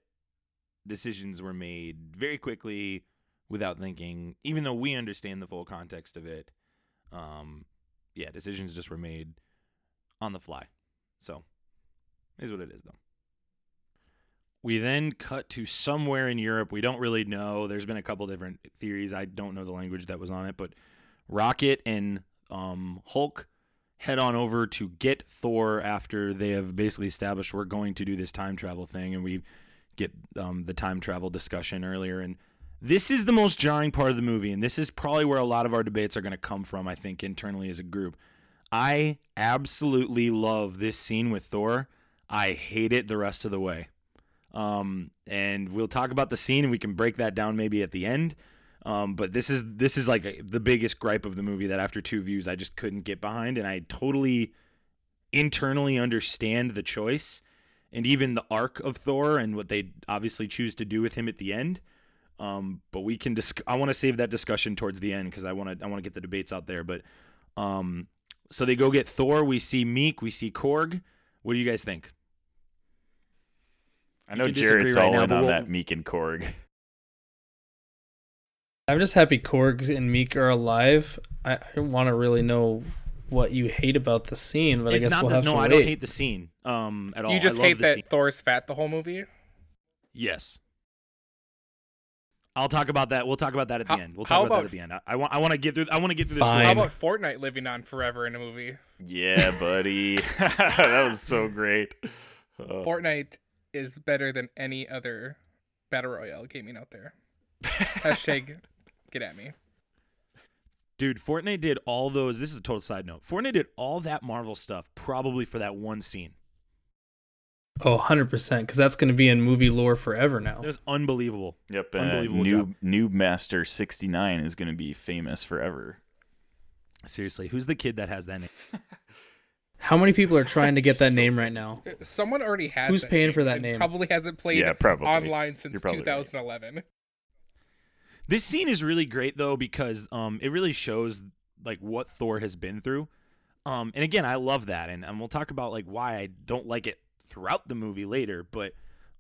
decisions were made very quickly without thinking, even though we understand the full context of it. Yeah, decisions just were made on the fly. So, it is what it is, though. We then cut to somewhere in Europe. We don't really know. There's been a couple different theories. I don't know the language that was on it, but Rocket and Hulk head on over to get Thor after they have basically established we're going to do this time travel thing, and we get the time travel discussion earlier. And this is the most jarring part of the movie, and this is probably where a lot of our debates are going to come from, I think, internally as a group. I absolutely love this scene with Thor. I hate it the rest of the way. And we'll talk about the scene, and we can break that down maybe at the end. But this is like the biggest gripe of the movie that after two views, I just couldn't get behind. And I totally internally understand the choice and even the arc of Thor and what they obviously choose to do with him at the end. But we can I want to save that discussion towards the end, cause I want to get the debates out there. But, so they go get Thor. We see Meek, we see Korg. What do you guys think? I know Jarrett's all in on that Meek and Korg. I'm just happy Korg and Meek are alive. I want to really know what you hate about the scene, but I guess we'll have to wait. No, I don't hate the scene at all. You just hate that Thor's fat the whole movie? Yes. I'll talk about that. We'll talk about that at the end. We'll talk about that at the end. I want to get through. I want to get through this. How about Fortnite living on forever in a movie? Yeah, buddy. That was so great. Fortnite is better than any other battle royale gaming out there. Hashtag get at me. Dude, Fortnite did all those. This is a total side note. Fortnite did all that Marvel stuff probably for that one scene. Oh, 100%, because that's going to be in movie lore forever now. It was unbelievable. Yep, unbelievable job. Noob Master 69 is going to be famous forever. Seriously, who's the kid that has that name? How many people are trying to get that name right now? Someone already has. Who's paying for that name? Probably hasn't played online since 2011. Right. This scene is really great though, because it really shows like what Thor has been through. And again, I love that, and we'll talk about like why I don't like it throughout the movie later. But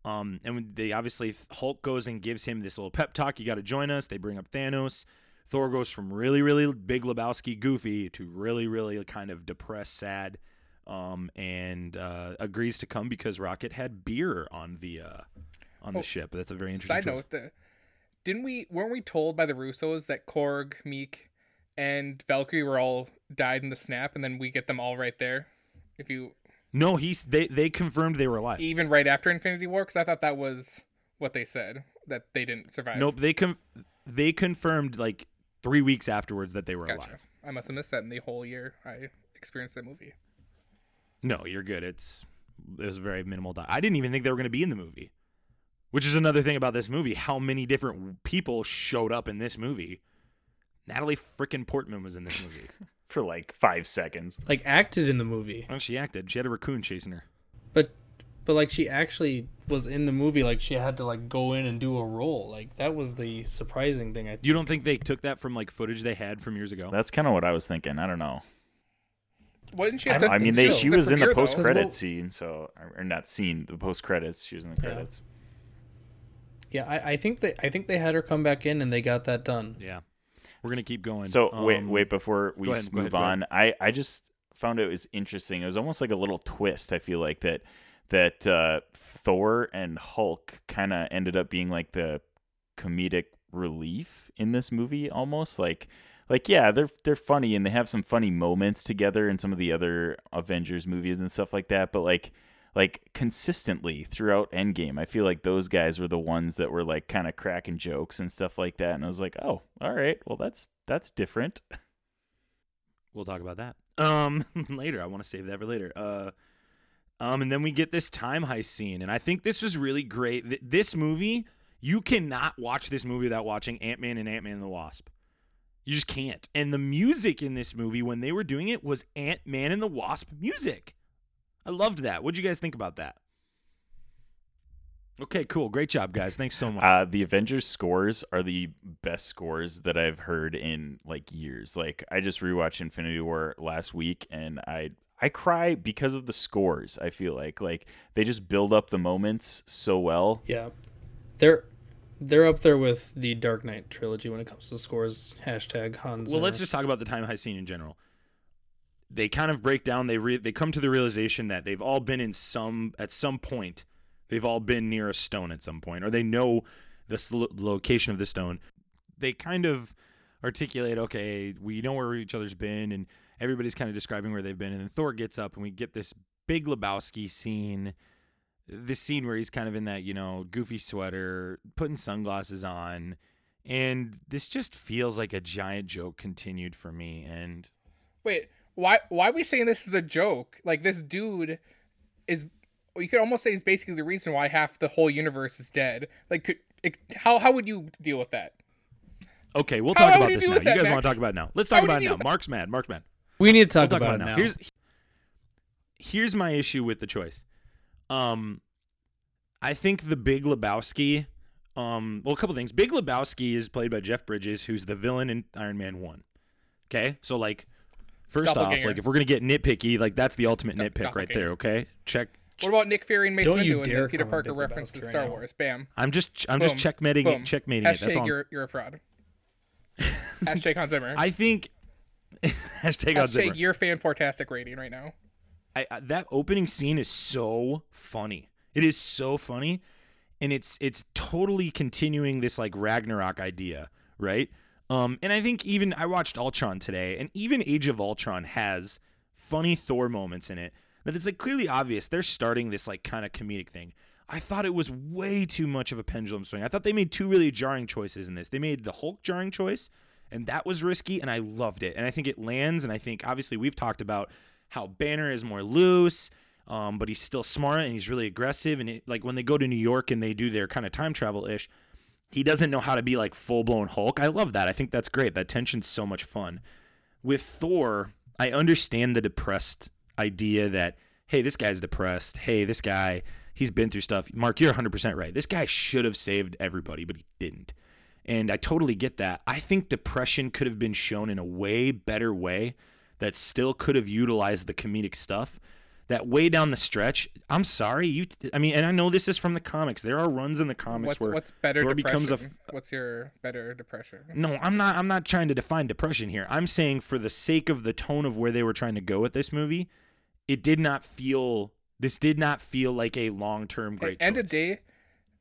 and they obviously Hulk goes and gives him this little pep talk. You got to join us. They bring up Thanos. Thor goes from really, really big Lebowski goofy to really, really kind of depressed, sad, and agrees to come because Rocket had beer on the ship. That's a very interesting side note. Weren't we told by the Russos that Korg, Meek, and Valkyrie were all died in the snap, and then we get them all right there? They confirmed they were alive even right after Infinity War, because I thought that was what they said, that they didn't survive. Nope, they confirmed like 3 weeks afterwards that they were alive. I must have missed that in the whole year I experienced that movie. No, you're good. It was very minimal. I didn't even think they were going to be in the movie, which is another thing about this movie. How many different people showed up in this movie? Natalie freaking Portman was in this movie for like 5 seconds. Like acted in the movie. Oh, she acted. She had a raccoon chasing her. But like she actually was in the movie. Like she had to like go in and do a role. Like that was the surprising thing. You don't think they took that from like footage they had from years ago? That's kind of what I was thinking. I don't know. Wasn't she? She was in the post credits scene. So or not scene. The post credits. She was in the credits. Yeah, I think they had her come back in and they got that done. Yeah, we're gonna keep going. So wait before we move on. I just found it was interesting. It was almost like a little twist. I feel like that Thor and Hulk kind of ended up being like the comedic relief in this movie, almost like yeah, they're funny and they have some funny moments together in some of the other Avengers movies and stuff like that. But like consistently throughout Endgame, I feel like those guys were the ones that were like kind of cracking jokes and stuff like that. And I was like, oh, all right, well, that's different. We'll talk about that later. I want to save that for later. And then we get this time heist scene. And I think this was really great. This movie, you cannot watch this movie without watching Ant-Man and Ant-Man and the Wasp. You just can't. And the music in this movie, when they were doing it, was Ant-Man and the Wasp music. I loved that. What'd you guys think about that? Okay, cool. Great job, guys. Thanks so much. The Avengers scores are the best scores that I've heard in like years. Like I just rewatched Infinity War last week, and I cry because of the scores. I feel like they just build up the moments so well. Yeah. They're up there with the Dark Knight trilogy when it comes to scores. Hashtag Hans. Well, let's just talk about the Time High scene in general. They kind of break down. They come to the realization that they've all been at some point. They've all been near a stone at some point, or they know the location of the stone. They kind of articulate, okay, we know where each other's been, and everybody's kind of describing where they've been. And then Thor gets up, and we get this big Lebowski scene. This scene where he's kind of in that, goofy sweater, putting sunglasses on. And this just feels like a giant joke continued for me. And wait, why are we saying this is a joke? Like, this dude is, you could almost say he's basically the reason why half the whole universe is dead. Like, how would you deal with that? Okay, we'll talk about this now. You guys want to talk about it now? Let's talk about it now. Mark's mad. We need to talk about it now. Here's my issue with the choice. I think the Big Lebowski, a couple things. Big Lebowski is played by Jeff Bridges, who's the villain in Iron Man 1. Okay? So, like, first off, like, if we're going to get nitpicky, like, that's the ultimate nitpick right there, okay? Check. What about Nick Fury and Mace Windu and Peter Parker reference to Star Wars? Bam. I'm just checkmating it. That's all. You're a fraud. Hashtag Hans Zimmer. I think hashtag Hans Zimmer. You're fan-portastic rating right now. That opening scene is so funny. It is so funny, and it's totally continuing this like Ragnarok idea, right? And I think even I watched Ultron today, and even Age of Ultron has funny Thor moments in it. That it's like clearly obvious they're starting this like kind of comedic thing. I thought it was way too much of a pendulum swing. I thought they made two really jarring choices in this. They made the Hulk jarring choice, and that was risky, and I loved it. And I think it lands, and I think obviously we've talked about how Banner is more loose, but he's still smart and he's really aggressive. And like when they go to New York and they do their kind of time travel ish, he doesn't know how to be like full blown Hulk. I love that. I think that's great. That tension's so much fun. With Thor, I understand the depressed idea that, hey, this guy's depressed. Hey, this guy, he's been through stuff. Mark, you're 100% right. This guy should have saved everybody, but he didn't. And I totally get that. I think depression could have been shown in a way better way that still could have utilized the comedic stuff. That way down the stretch, I'm sorry. And I know this is from the comics. There are runs in the comics where better Thor becomes a... What's your better depression? No, I'm not trying to define depression here. I'm saying for the sake of the tone of where they were trying to go with this movie, this did not feel like a long-term great choice. At the end of the day,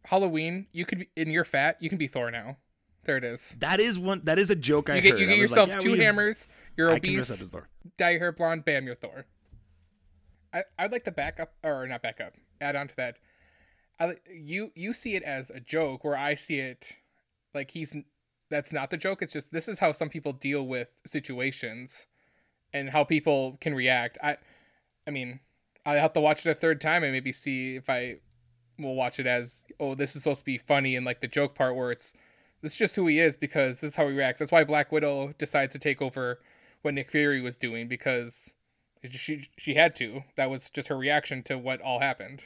Halloween, you're fat, you can be Thor now. There it is. That is a joke I heard. You get yourself two hammers. You're obese. Dye your hair blonde. Bam, you're Thor. I'd like to add on to that. You see it as a joke, where I see it like that's not the joke. It's just, this is how some people deal with situations and how people can react. I mean, I'll have to watch it a third time and maybe see if I will watch it as, oh, this is supposed to be funny, and like the joke part where it's, this is just who he is because this is how he reacts. That's why Black Widow decides to take over what Nick Fury was doing, because she had to. That was just her reaction to what all happened.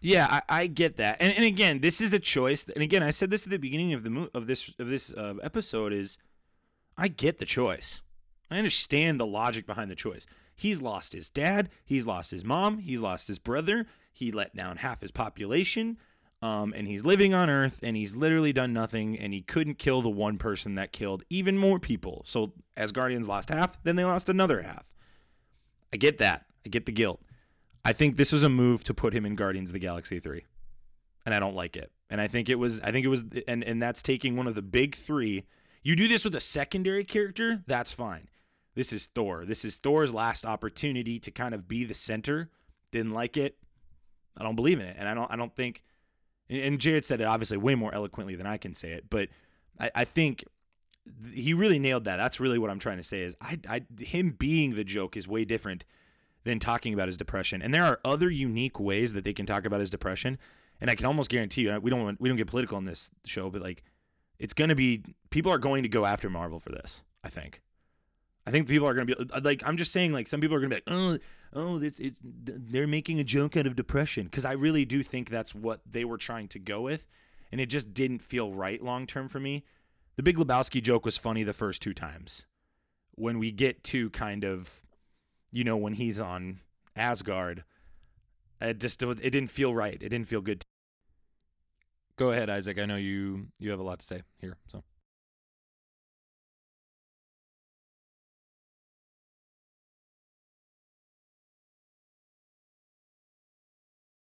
Yeah, I get that. And again, this is a choice. And again, I said this at the beginning of this episode is, I get the choice. I understand the logic behind the choice. He's lost his dad. He's lost his mom. He's lost his brother. He let down half his population. And he's living on Earth, and he's literally done nothing, and he couldn't kill the one person that killed even more people. So Asgardians lost half, then they lost another half. I get that. I get the guilt. I think this was a move to put him in Guardians of the Galaxy 3, and I don't like it. And I think it was, and that's taking one of the big three. You do this with a secondary character, that's fine. This is Thor. This is Thor's last opportunity to kind of be the center. Didn't like it. I don't believe in it, and I don't think. And Jarrett said it obviously way more eloquently than I can say it, but I think he really nailed that. That's really what I'm trying to say is him being the joke is way different than talking about his depression. And there are other unique ways that they can talk about his depression. And I can almost guarantee you, we don't get political on this show, but like it's going to be, people are going to go after Marvel for this, I think. I think people are going to be like, I'm just saying, like, some people are going to be like, oh, they're making a joke out of depression. Because I really do think that's what they were trying to go with. And it just didn't feel right long term for me. The Big Lebowski joke was funny the first two times. When we get to kind of, when he's on Asgard, it didn't feel right. It didn't feel good. Go ahead, Isaac. I know you have a lot to say here. So.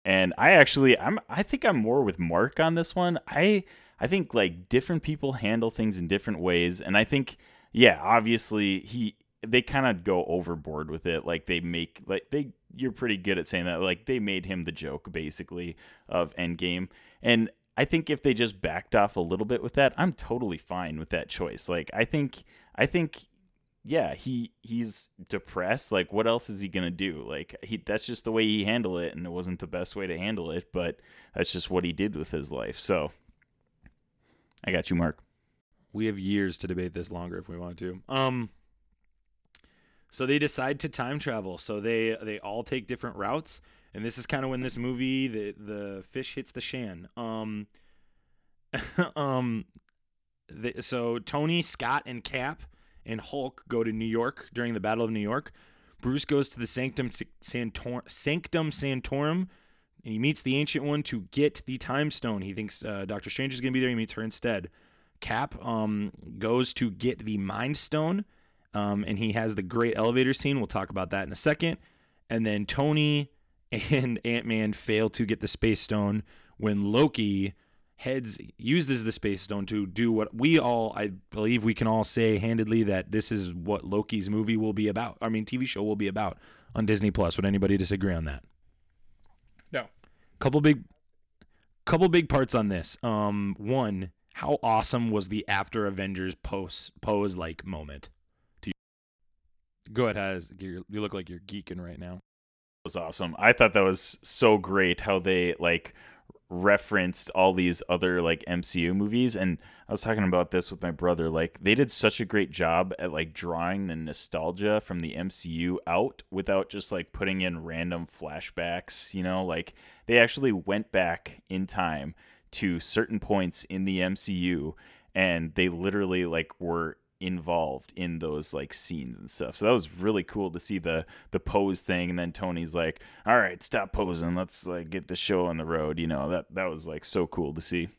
And I think I'm more with Mark on this one. I think like different people handle things in different ways, and I think obviously they kind of go overboard with it. Like you're pretty good at saying that. Like they made him the joke basically of Endgame, and I think if they just backed off a little bit with that, I'm totally fine with that choice. Like I think. Yeah, he's depressed. Like, what else is he gonna do? Like, that's just the way he handled it, and it wasn't the best way to handle it, but that's just what he did with his life. So, I got you, Mark. We have years to debate this longer if we want to. So they decide to time travel. So they all take different routes, and this is kind of when this movie, the fish hits the shan. So Tony, Scott, and Cap and Hulk go to New York during the Battle of New York. Bruce goes to the Sanctum Sanctorum, and he meets the Ancient One to get the Time Stone. He thinks Doctor Strange is going to be there. He meets her instead. Cap goes to get the Mind Stone, and he has the great elevator scene. We'll talk about that in a second. And then Tony and Ant-Man fail to get the Space Stone when Loki uses the Space Stone to do what I believe we can all say handedly that this is what Loki's movie will be about. I mean, TV show will be about on Disney Plus. Would anybody disagree on that? No. Couple big parts on this. One, how awesome was the after Avengers pose like moment? To you? Go ahead, Haz. You look like you're geeking right now. It was awesome. I thought that was so great how they referenced all these other MCU movies, and I was talking about this with my brother. They did such a great job at drawing the nostalgia from the MCU out without just putting in random flashbacks. They actually went back in time to certain points in the MCU, and they literally were involved in those scenes and stuff. So that was really cool to see the pose thing, and then Tony's all right, stop posing, let's get the show on the road. That was so cool to see.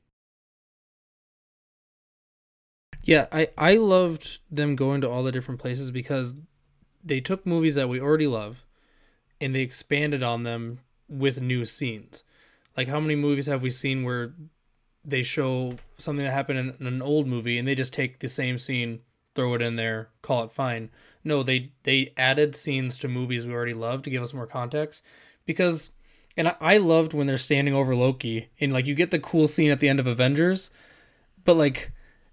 Yeah, I loved them going to all the different places because they took movies that we already love and they expanded on them with new scenes. How many movies have we seen where they show something that happened in an old movie and they just take the same scene, throw it in there, call it fine? No, they added scenes to movies we already loved to give us more context. Because, and I loved when they're standing over Loki and you get the cool scene at the end of Avengers, but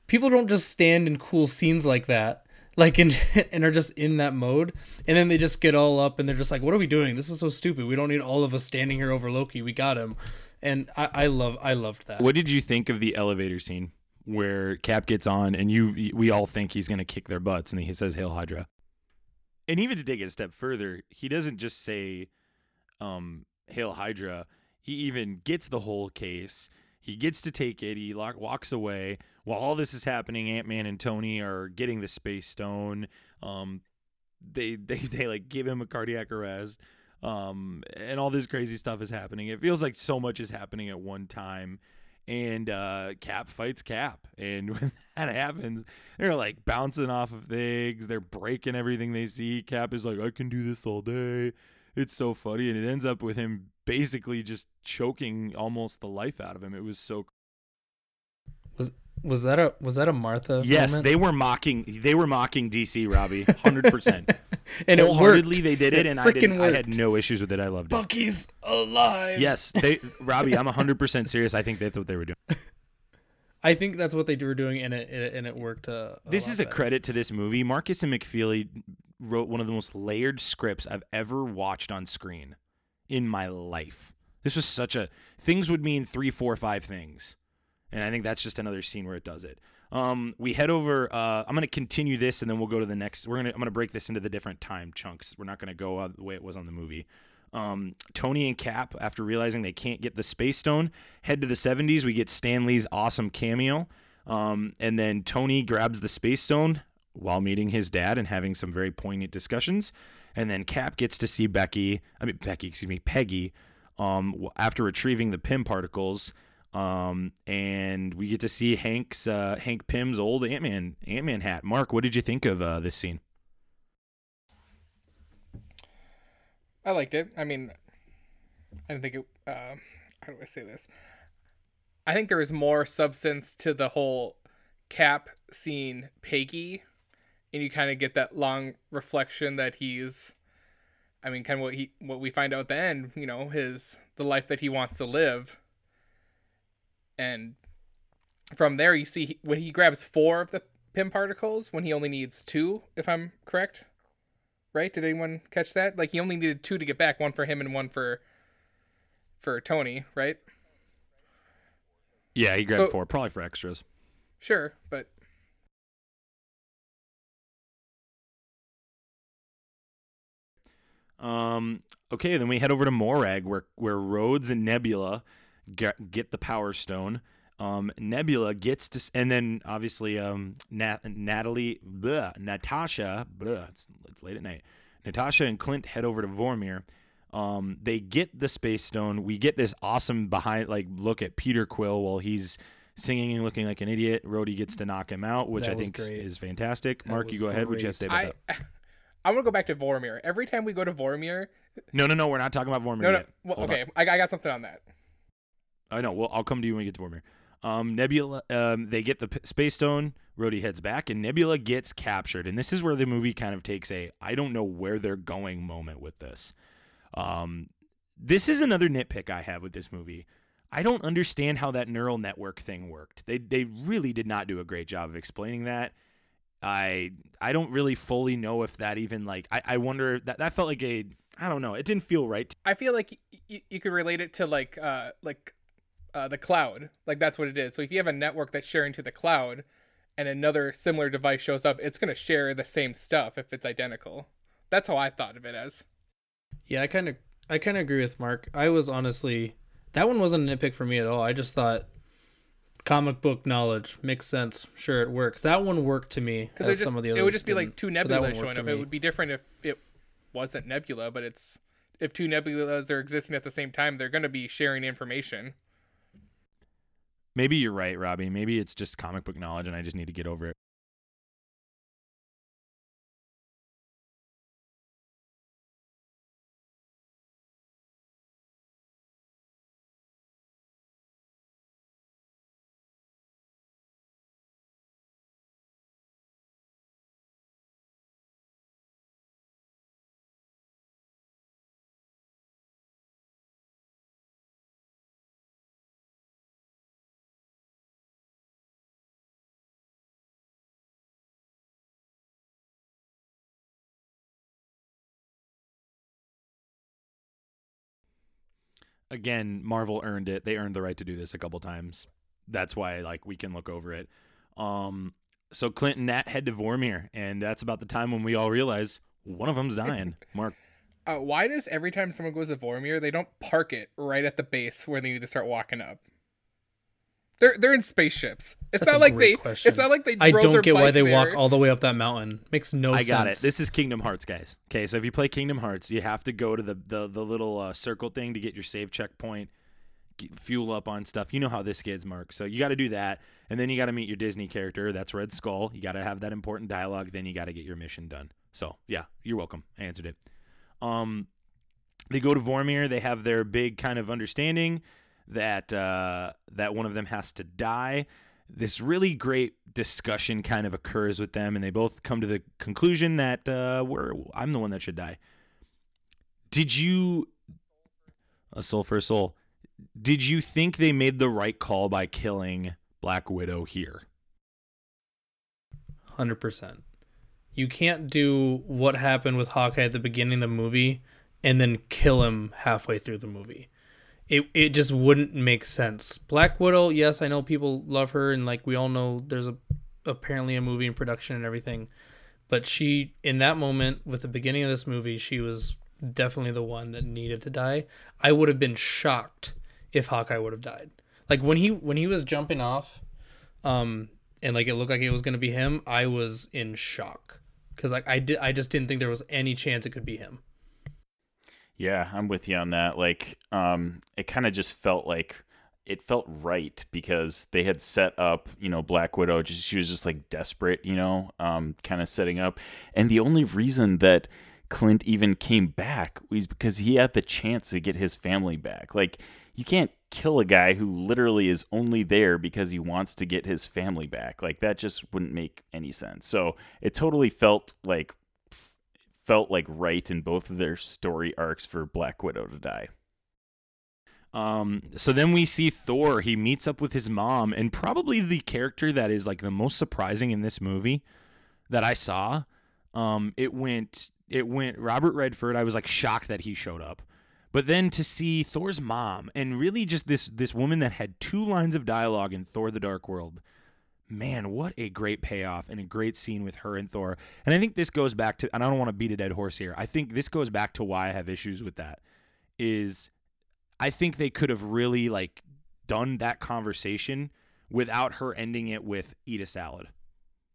people don't just stand in cool scenes like that, and are just in that mode. And then they just get all up and they're just what are we doing? This is so stupid. We don't need all of us standing here over Loki. We got him. And I loved that. What did you think of the elevator scene where Cap gets on and we all think he's going to kick their butts and he says, "Hail Hydra"? And even to take it a step further, he doesn't just say, "Hail Hydra." He even gets the whole case. He gets to take it. He walks away. While all this is happening, Ant-Man and Tony are getting the Space Stone. They give him a cardiac arrest. And all this crazy stuff is happening. It feels like so much is happening at one time. And Cap fights Cap. And when that happens, they're bouncing off of things. They're breaking everything they see. Cap is I can do this all day. It's so funny. And it ends up with him basically just choking almost the life out of him. It was so. Was that a Martha? Yes, moment? They were mocking DC, Robbie, 100%. And wholeheartedly, it worked. They did it, and I had no issues with it. I loved it. Bucky's alive. Yes, Robbie, I'm 100% serious. I think that's what they were doing. I think that's what they were doing, and it worked. This is a credit to this movie. Marcus and McFeely wrote one of the most layered scripts I've ever watched on screen in my life. This was such a things would mean 3, 4, 5 things, and I think that's just another scene where it does it. We head over. I'm going to continue this, and then we'll go to the next. I'm going to break this into the different time chunks. We're not going to go the way it was on the movie. Tony and Cap, after realizing they can't get the Space Stone, head to the 70s. We get Stan Lee's awesome cameo, and then Tony grabs the Space Stone while meeting his dad and having some very poignant discussions. And then Cap gets to see Peggy, after retrieving the PIM particles. And we get to see Hank Pym's old Ant-Man hat. Mark, what did you think of this scene? I liked it. I mean, I didn't think it. How do I say this? I think there was more substance to the whole Cap scene, Peggy, and you kind of get that long reflection that he's. I mean, kind of what we find out at the end. You know, the life that he wants to live. And from there, you see when he grabs 4 of the Pym particles, when he only needs 2, if I'm correct, right? Did anyone catch that? Like, he only needed 2 to get back, one for him and one for Tony, right? Yeah, he grabbed 4, probably for extras. Sure, but... Okay, then we head over to Morag, where Rhodes and Nebula... get the Power Stone. Nebula gets to, and then obviously Natasha. It's late at night. Natasha and Clint head over to Vormir. They get the Space Stone. We get this awesome look at Peter Quill while he's singing and looking like an idiot. Rhodey gets to knock him out, which I think is fantastic. That Mark, you go ahead. What you have to say about that? I want to go back to Vormir. Every time we go to Vormir. No, we're not talking about Vormir yet. Well, okay, I got something on that. I know. Well, I'll come to you when we get to Vormir. Nebula, they get the Space Stone. Rhodey heads back, and Nebula gets captured. And this is where the movie kind of takes a I don't know where they're going moment with this. This is another nitpick I have with this movie. I don't understand how that neural network thing worked. They really did not do a great job of explaining that. I don't really fully know if that even I wonder that felt like a I don't know. It didn't feel right. I feel like you could relate it to the cloud, that's what it is. So if you have a network that's sharing to the cloud and another similar device shows up, it's going to share the same stuff if it's identical. That's how I thought of it as. Yeah, I kind of agree with Mark. I was honestly, that one wasn't a nitpick for me at all. I just thought comic book knowledge makes sense. Sure, it works. That one worked to me. As some of the others, it would just be like two nebulas showing up. It would be different if it wasn't Nebula, but it's if two nebulas are existing at the same time, they're going to be sharing information. Maybe you're right, Robbie. Maybe it's just comic book knowledge and I just need to get over it. Again, Marvel earned it. They earned the right to do this a couple times. That's why, we can look over it. So Clint and Nat head to Vormir, and that's about the time when we all realize one of them's dying. Mark, why does every time someone goes to Vormir, they don't park it right at the base where they need to start walking up? They're in spaceships. It's not like they drove their bike there. I don't get why they walk all the way up that mountain. Makes no sense. I got it. This is Kingdom Hearts, guys. Okay, so if you play Kingdom Hearts, you have to go to the little circle thing to get your save checkpoint, fuel up on stuff. You know how this gets, Mark. So you got to do that, and then you got to meet your Disney character. That's Red Skull. You got to have that important dialogue. Then you got to get your mission done. So, yeah, you're welcome. I answered it. They go to Vormir. They have their big kind of understanding that one of them has to die. This really great discussion kind of occurs with them, and they both come to the conclusion that I'm the one that should die. A soul for a soul. Did you think they made the right call by killing Black Widow here? 100%. You can't do what happened with Hawkeye at the beginning of the movie and then kill him halfway through the movie. It just wouldn't make sense. Black Widow, yes, I know people love her, and we all know there's apparently a movie in production and everything, but she, in that moment, with the beginning of this movie, she was definitely the one that needed to die. I would have been shocked if Hawkeye would have died. When he was jumping off, and it looked like it was gonna be him, I was in shock because I just didn't think there was any chance it could be him. Yeah, I'm with you on that. It kind of just felt like it felt right because they had set up, you know, Black Widow. She was just like desperate, you know, kind of setting up. And the only reason that Clint even came back was because he had the chance to get his family back. Like, you can't kill a guy who literally is only there because he wants to get his family back. Like, that just wouldn't make any sense. So it totally felt like right in both of their story arcs for Black Widow to die. So then we see Thor. He meets up with his mom, and probably the character that is like the most surprising in this movie that I saw. It went Robert Redford. I was like shocked that he showed up, but then to see Thor's mom and really just this woman that had two lines of dialogue in Thor: The Dark World. Man, what a great payoff and a great scene with her and Thor. And I think this goes back to, and I don't want to beat a dead horse here, I think this goes back to why I have issues with that is, I think they could have really like done that conversation without her ending it with eat a salad.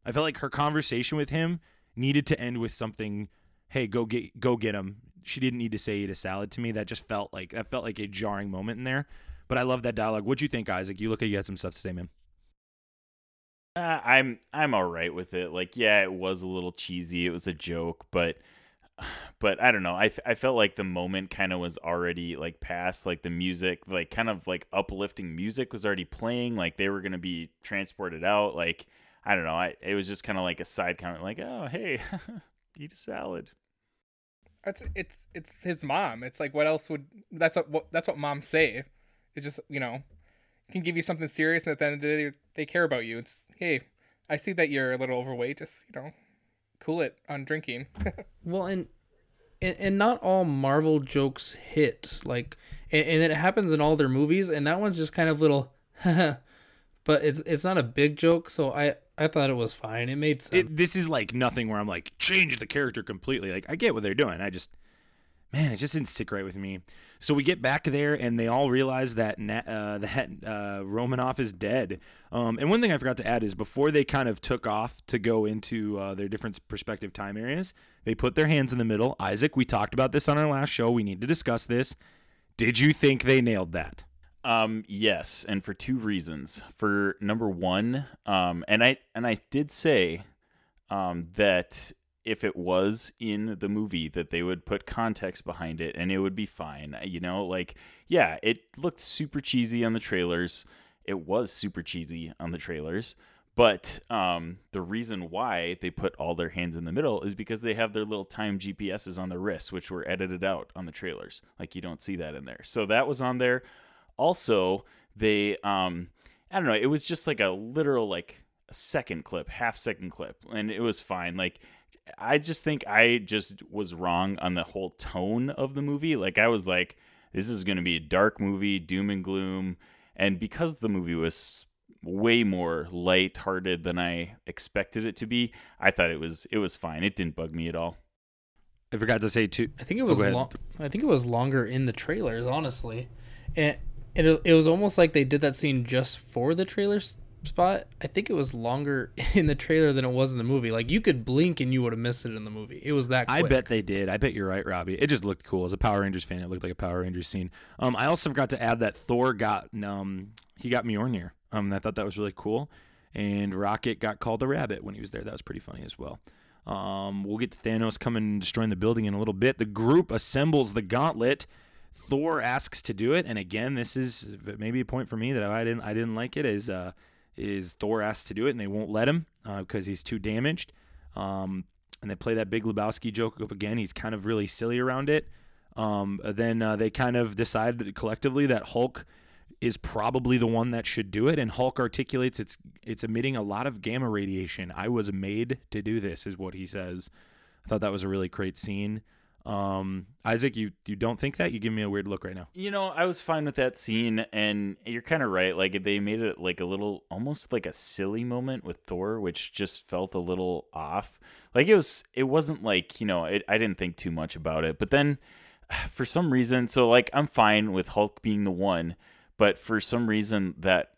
I felt like her conversation with him needed to end with something. Hey, go get him. She didn't need to say eat a salad to me. That felt like a jarring moment in there. But I love that dialogue. What'd you think, Isaac? You had some stuff to say, man. I'm all right with it. Like, yeah, it was a little cheesy. It was a joke, but I don't know. I felt like the moment kind of was already like past, like the music, like kind of like uplifting music was already playing. Like they were going to be transported out. Like, I don't know. It was just kind of like a side comment like, oh, hey, eat a salad. It's his mom. It's like, what else would, that's what moms say. It's just, you know, can give you something serious. And at the end of the day, they care about you. It's, hey, I see that you're a little overweight. Just, you know, cool it on drinking. Well, and not all Marvel jokes hit, like, and it happens in all their movies, and that one's just kind of little, but it's not a big joke, so I thought it was fine. It made sense. This is like nothing where I'm like, change the character completely. Like, I get what they're doing. I just, man, it just didn't stick right with me. So we get back there, and they all realize that Romanoff is dead. And one thing I forgot to add is before they kind of took off to go into their different perspective time areas, they put their hands in the middle. Isaac, we talked about this on our last show. We need to discuss this. Did you think they nailed that? Yes, and for two reasons. For number one, and I did say that if it was in the movie that they would put context behind it and it would be fine. You know, like, yeah, it looked super cheesy on the trailers. It was super cheesy on the trailers. But the reason why they put all their hands in the middle is because they have their little time GPSs on their wrists, which were edited out on the trailers. Like, you don't see that in there. So that was on there. Also, they, I don't know, it was just like a literal, like, a second clip, half-second clip. And it was fine. Like, I just think I just was wrong on the whole tone of the movie. Like, I was like, this is going to be a dark movie, doom and gloom. And because the movie was way more lighthearted than I expected it to be, I thought it was fine. It didn't bug me at all. I forgot to say too. I think it was longer in the trailers, honestly. And it was almost like they did that scene just for the trailers. Spot. I think it was longer in the trailer than it was in the movie. Like, you could blink and you would have missed it in the movie. It was that quick. I bet they did. I bet you're right, Robbie. It just looked cool. As a Power Rangers fan, it looked like a Power Rangers scene. I also forgot to add that Thor got Mjolnir. I thought that was really cool. And Rocket got called a rabbit when he was there. That was pretty funny as well. We'll get to Thanos coming and destroying the building in a little bit. The group assembles the gauntlet. Thor asks to do it. And again, this is maybe a point for me that I didn't like it is Thor asked to do it, and they won't let him because he's too damaged. And they play that Big Lebowski joke up again. He's kind of really silly around it. Then they kind of decide that collectively that Hulk is probably the one that should do it, and Hulk articulates it's emitting a lot of gamma radiation. I was made to do this, is what he says. I thought that was a really great scene. Isaac, you don't think that? You give me a weird look right now. You know, I was fine with that scene, and you're kind of right. Like, they made it like a little, almost like a silly moment with Thor, which just felt a little off. Like, it wasn't like, you know, I didn't think too much about it. But then, for some reason, so like, I'm fine with Hulk being the one, but for some reason that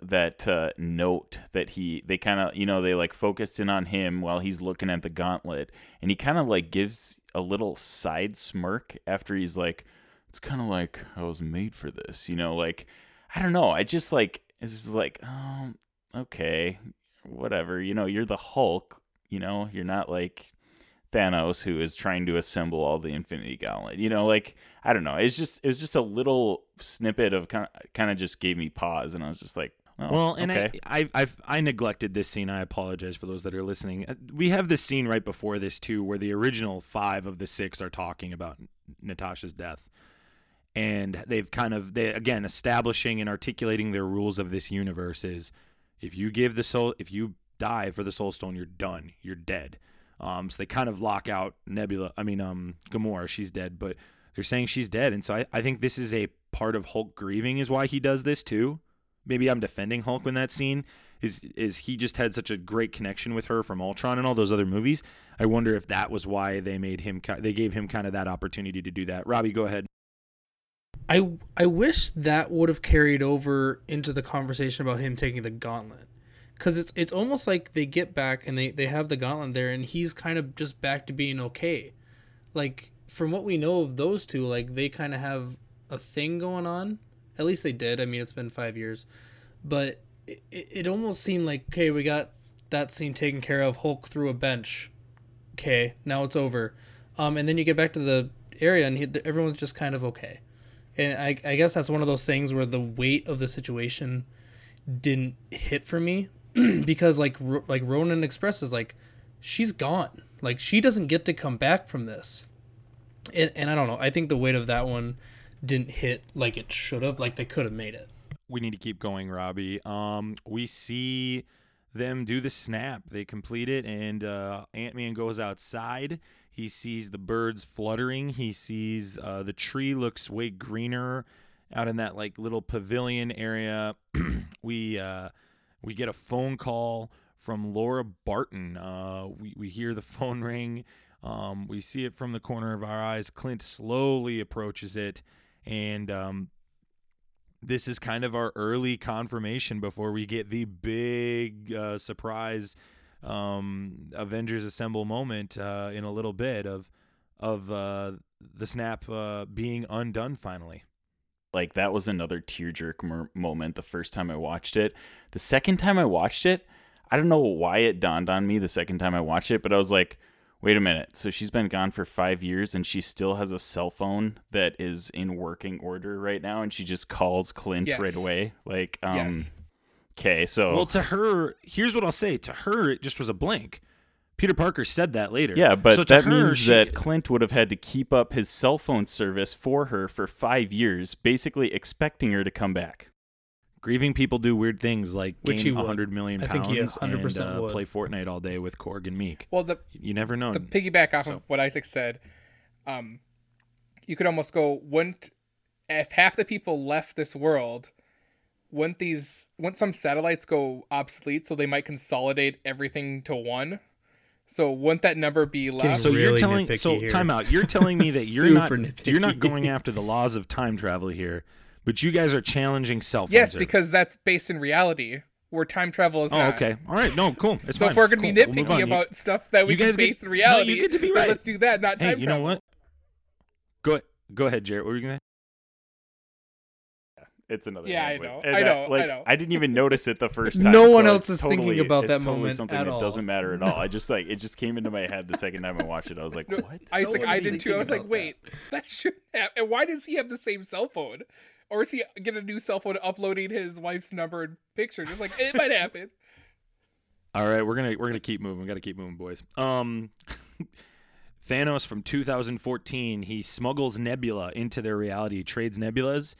note that they kind of, you know, they like focused in on him while he's looking at the gauntlet, and he kind of like gives a little side smirk after he's like, it's kind of like I was made for this, you know, like, I don't know. I just like, it's just like, oh, okay, whatever. You know, you're the Hulk. You know, you're not like Thanos, who is trying to assemble all the Infinity Gauntlet. You know, like, I don't know. It was just a little snippet of kind of just gave me pause, and I was just like, oh, well, and okay. I neglected this scene. I apologize for those that are listening. We have this scene right before this too, where the original 5 of the 6 are talking about Natasha's death, and they've again establishing and articulating their rules of this universe is if you die for the Soul Stone, you're done, you're dead. So they kind of lock out Nebula. I mean, Gamora, she's dead, but they're saying she's dead. And so I think this is a part of Hulk grieving is why he does this too. Maybe I'm defending Hulk in that scene is he just had such a great connection with her from Ultron and all those other movies. I wonder if that was why they gave him kind of that opportunity to do that. Robbie, go ahead. I wish that would have carried over into the conversation about him taking the gauntlet. Because it's almost like they get back and they have the gauntlet there, and he's kind of just back to being okay. Like, from what we know of those two, like, they kind of have a thing going on. At least they did. I mean, it's been 5 years. But it almost seemed like, okay, we got that scene taken care of. Hulk through a bench. Okay, now it's over. And then you get back to the area, and everyone's just kind of okay. And I guess that's one of those things where the weight of the situation didn't hit for me. Because like Ronan expresses, like, she's gone, like, she doesn't get to come back from this, and I don't know, I think the weight of that one didn't hit like it should have, like they could have made it. We need to keep going, Robbie. We see them do the snap, they complete it, and Ant-Man goes outside. He sees the birds fluttering, he sees the tree looks way greener out in that like little pavilion area. We get a phone call from Laura Barton. We hear the phone ring. We see it from the corner of our eyes. Clint slowly approaches it. And this is kind of our early confirmation before we get the big surprise Avengers Assemble moment in a little bit of the snap being undone finally. Like, that was another tear-jerk moment the first time I watched it. The second time I watched it, I don't know why it dawned on me the second time I watched it, but I was like, wait a minute. So she's been gone for 5 years, and she still has a cell phone that is in working order right now, and she just calls Clint right away. Like, okay, so... Well, to her, here's what I'll say. To her, it just was a blank. Peter Parker said that later. Yeah, but so that means that Clint would have had to keep up his cell phone service for her for 5 years, basically expecting her to come back. Grieving people do weird things like gain 100 million pounds and play Fortnite all day with Korg and Meek. Well, you never know. To piggyback off of what Isaac said, you could almost go, if half the people left this world... Wouldn't some satellites go obsolete, so they might consolidate everything to one? So wouldn't that number be less? So really time out. You're telling me that you're not going after the laws of time travel here, but you guys are challenging cell phones. Yes, because that's based in reality, where time travel is not. Okay. All right. No, cool. It's fine. So if we're going to be nitpicky about stuff that we can base in reality, you get to be right. Let's do that, not time travel. Hey, you know what? Go ahead, Jarrett. What were you going to say? It's another. Yeah, I know. I know. I didn't even notice it the first time. No one else is thinking about that moment at all. Something that doesn't matter at all. I just like it just came into my head the second time I watched it. I was like, what? Isaac, I did too. I was like, wait, that shouldn't happen. And why does he have the same cell phone? Or is he getting a new cell phone uploading his wife's number and picture? Just like it might happen. All right, we're gonna keep moving. We gotta keep moving, boys. Thanos from 2014. He smuggles Nebula into their reality. Trades Nebulas.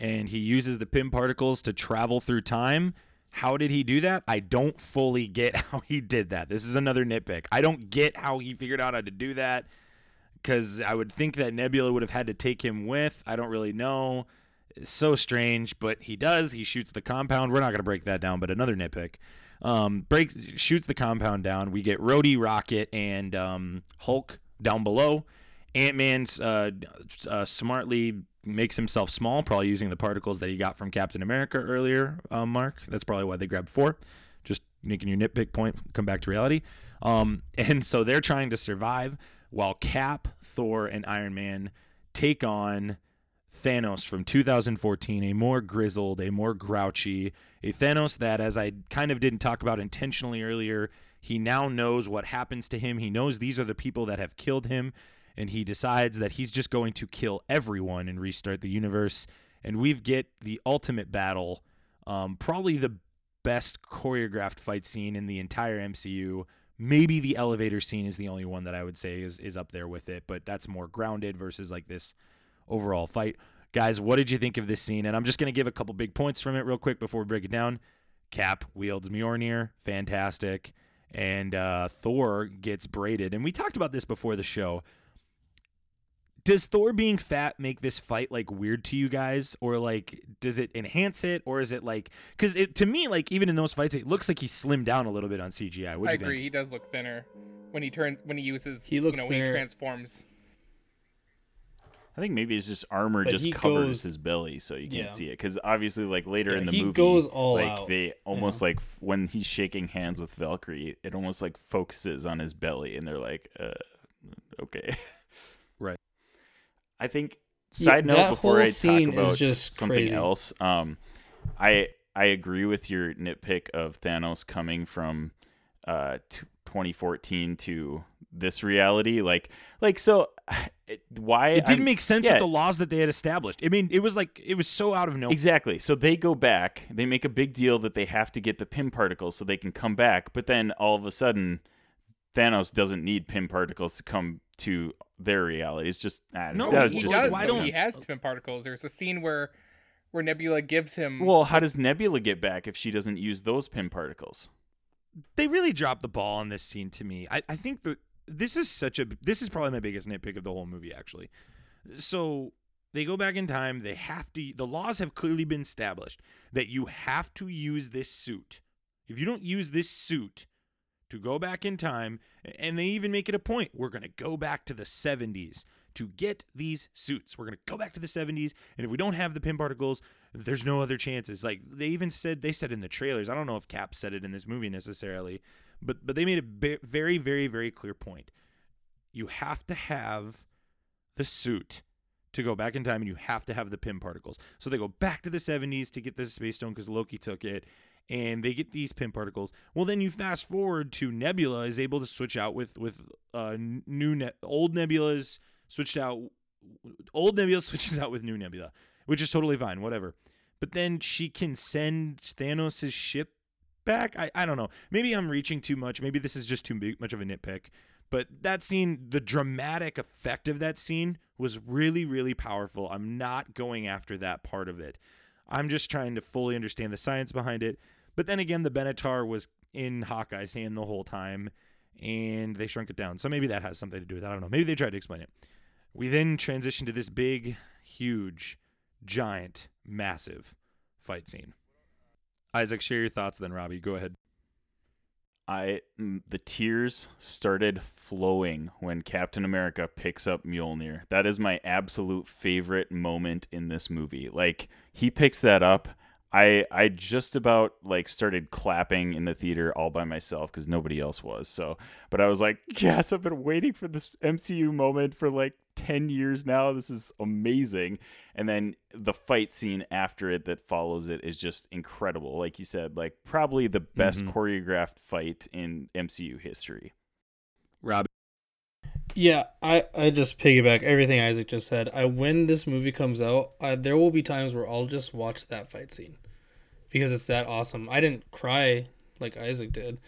And he uses the Pym particles to travel through time. How did he do that? I don't fully get how he did that. This is another nitpick. I don't get how he figured out how to do that, because I would think that Nebula would have had to take him with. I don't really know. It's so strange, but he does. He shoots the compound. We're not going to break that down, but another nitpick. Shoots the compound down. We get Rhodey, Rocket, and Hulk down below. Ant-Man smartly makes himself small, probably using the particles that he got from Captain America earlier, Mark. That's probably why they grabbed 4. Just making your nitpick point come back to reality. And so they're trying to survive while Cap, Thor, and Iron Man take on Thanos from 2014, a more grizzled, a more grouchy, a Thanos that, as I kind of didn't talk about intentionally earlier, he now knows what happens to him. He knows these are the people that have killed him, and he decides that he's just going to kill everyone and restart the universe. And we get the ultimate battle, probably the best choreographed fight scene in the entire MCU. Maybe the elevator scene is the only one that I would say is up there with it, but that's more grounded versus like this overall fight. Guys, what did you think of this scene? And I'm just going to give a couple big points from it real quick before we break it down. Cap wields Mjolnir, fantastic. And Thor gets braided. And we talked about this before the show. Does Thor being fat make this fight like weird to you guys, or like does it enhance it, or is it like, because it, to me, like even in those fights, it looks like he slimmed down a little bit on CGI. What'd you think? I agree. He does look thinner when he turns, when he uses, he looks, you know, when he transforms. I think maybe it's just armor, but just covers his belly so you can't see it. Because obviously, like later in the movie, goes all like out, they almost like when he's shaking hands with Valkyrie, it almost like focuses on his belly, and they're like, okay. I think, side note, before I talk about something else, I agree with your nitpick of Thanos coming from 2014 to this reality. It didn't make sense with the laws that they had established. I mean, it was so out of nowhere. Exactly. So they go back. They make a big deal that they have to get the Pym particles so they can come back. But then all of a sudden, Thanos doesn't need Pym particles to come to their reality. It's just he has Pym particles. There's a scene where Nebula gives him. Well, how does Nebula get back if she doesn't use those Pym particles? They really dropped the ball on this scene to me. I think that this is probably my biggest nitpick of the whole movie, actually. So they go back in time. They have to. The laws have clearly been established that you have to use this suit. If you don't use this suit to go back in time, and they even make it a point, we're going to go back to the 70s to get these suits. We're going to go back to the 70s, and if we don't have the Pym particles, there's no other chances. Like, they said in the trailers, I don't know if Cap said it in this movie necessarily, but they made a very, very, very clear point. You have to have the suit to go back in time, and you have to have the Pym particles. So they go back to the 70s to get this space stone because Loki took it, and they get these Pym particles. Well, then you fast forward to Nebula is able to switch out Old Nebula switches out with new Nebula, which is totally fine, whatever. But then she can send Thanos' ship back? I don't know. Maybe I'm reaching too much. Maybe this is just too much of a nitpick. But that scene, the dramatic effect of that scene was really, really powerful. I'm not going after that part of it. I'm just trying to fully understand the science behind it. But then again, the Benatar was in Hawkeye's hand the whole time, and they shrunk it down. So maybe that has something to do with it. I don't know. Maybe they tried to explain it. We then transition to this big, huge, giant, massive fight scene. Isaac, share your thoughts then, Robbie. Go ahead. The tears started flowing when Captain America picks up Mjolnir. That is my absolute favorite moment in this movie. Like, he picks that up. I just about like started clapping in the theater all by myself because nobody else was. So, but I was like, yes, I've been waiting for this MCU moment for like 10 years now. This is amazing. And then the fight scene after it that follows it is just incredible. Like you said, like probably the best choreographed fight in MCU history. Rob. Yeah, I just piggyback everything Isaac just said. When this movie comes out, there will be times where I'll just watch that fight scene because it's that awesome. I didn't cry like Isaac did,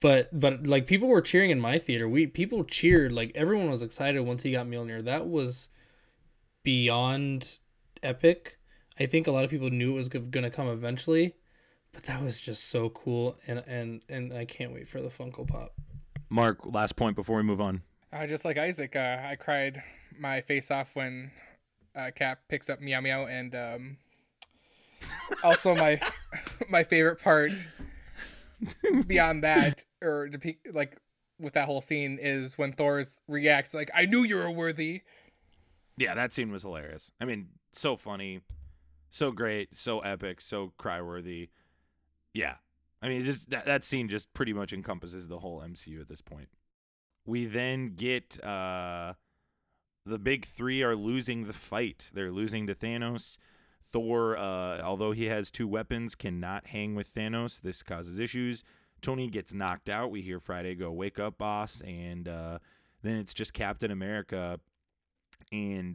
but like people were cheering in my theater. People cheered, like everyone was excited once he got Mjolnir. That was beyond epic. I think a lot of people knew it was gonna come eventually, but that was just so cool, and I can't wait for the Funko Pop. Mark, last point before we move on. Just like Isaac, I cried my face off when Cap picks up Meow Meow, and also my favorite part beyond that, or like with that whole scene, is when Thor's reacts like, "I knew you were worthy." Yeah, that scene was hilarious. I mean, so funny, so great, so epic, so cry-worthy. Yeah. I mean, just that scene just pretty much encompasses the whole MCU at this point. We then get the big three are losing the fight. They're losing to Thanos. Thor, although he has two weapons, cannot hang with Thanos. This causes issues. Tony gets knocked out. We hear Friday go, "Wake up, boss." And then it's just Captain America and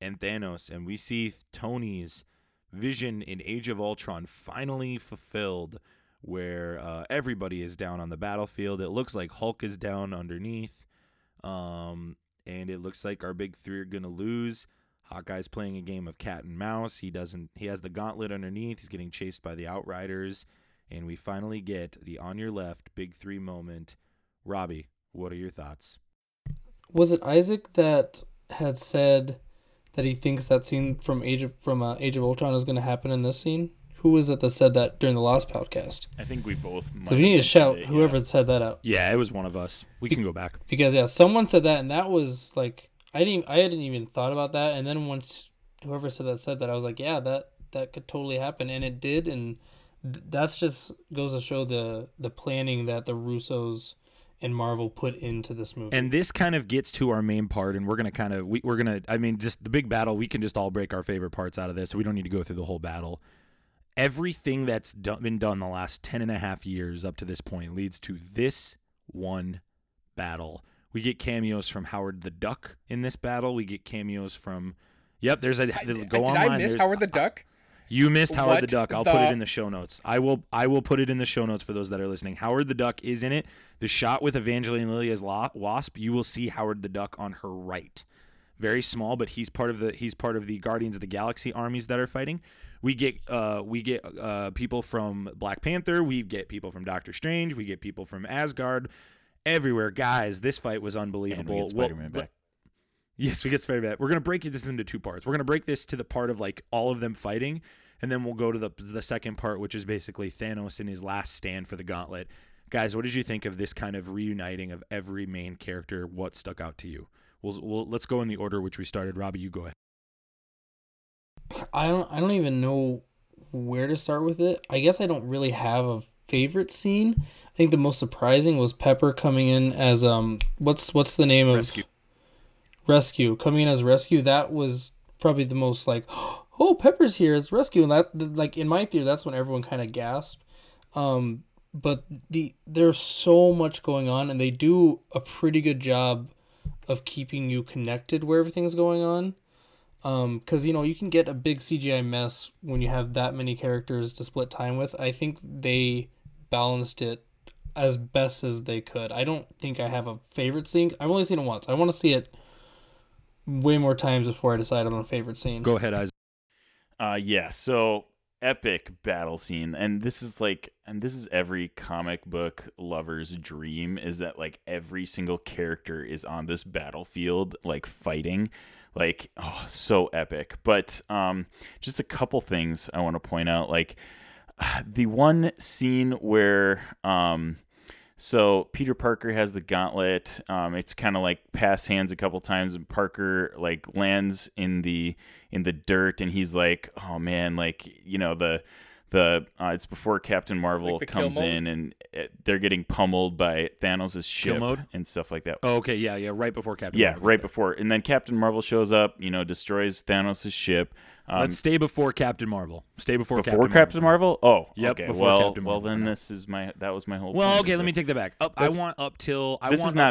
Thanos. And we see Tony's vision in Age of Ultron finally fulfilled, where everybody is down on the battlefield. It looks like Hulk is down underneath. And it looks like our big three are going to lose. Hawkeye's playing a game of cat and mouse. He has the gauntlet underneath. He's getting chased by the Outriders. And we finally get the on your left big three moment. Robbie, what are your thoughts? Was it Isaac that had said that he thinks that scene from Age of Ultron is going to happen in this scene? Who was it that said that during the last podcast? I think we both might. So we need to shout whoever said that out. Yeah, it was one of us. We can go back. Because, yeah, someone said that, and that was like, I hadn't even thought about that. And then once whoever said that, I was like, yeah, that could totally happen. And it did, and that's just goes to show the planning that the Russos and Marvel put into this movie. And this kind of gets to our main part, and just the big battle, we can just all break our favorite parts out of this. So we don't need to go through the whole battle. Everything that's been done the last 10.5 years up to this point leads to this one battle. We get cameos from Howard the Duck in this battle. We get cameos from... Yep, there's a... I missed Howard the Duck? You missed Howard the Duck. I'll put it in the show notes. I will put it in the show notes for those that are listening. Howard the Duck is in it. The shot with Evangeline Lilly as Wasp, you will see Howard the Duck on her right. Very small, but he's part of the Guardians of the Galaxy armies that are fighting. We get people from Black Panther. We get people from Doctor Strange. We get people from Asgard. Everywhere, guys, this fight was unbelievable. And we get Spider-Man back. Yes, we get Spider-Man. We're gonna break this into two parts. We're gonna break this to the part of like all of them fighting, and then we'll go to the second part, which is basically Thanos in his last stand for the gauntlet. Guys, what did you think of this kind of reuniting of every main character? What stuck out to you? We'll let's go in the order which we started. Robbie, you go ahead. I don't even know where to start with it. I guess I don't really have a favorite scene. I think the most surprising was Pepper coming in as what's the name of Rescue coming in as Rescue. That was probably the most like, oh, Pepper's here as Rescue, and that, like, in my theory, that's when everyone kind of gasped. But there's so much going on, and they do a pretty good job of keeping you connected where everything's going on. Because, you can get a big CGI mess when you have that many characters to split time with. I think they balanced it as best as they could. I don't think I have a favorite scene. I've only seen it once. I want to see it way more times before I decide on a favorite scene. Go ahead, Isaac. So epic battle scene. And this is every comic book lover's dream, is that like every single character is on this battlefield, like fighting. Like, oh, so epic. But just a couple things I want to point out. Like, the one scene where so Peter Parker has the gauntlet. It's kind of like pass hands a couple times, and Parker like lands in the dirt, and he's like, oh man, like, it's before Captain Marvel comes in, and they're getting pummeled by Thanos' ship and stuff like that. Oh, okay, yeah, right before Captain Marvel. Yeah, right before. And then Captain Marvel shows up, destroys Thanos' ship. Let's stay before Captain Marvel. Stay before Captain Marvel. Marvel? Oh, yep. Okay. Well, then that was my whole. Well, point, okay, let me take that back. This is not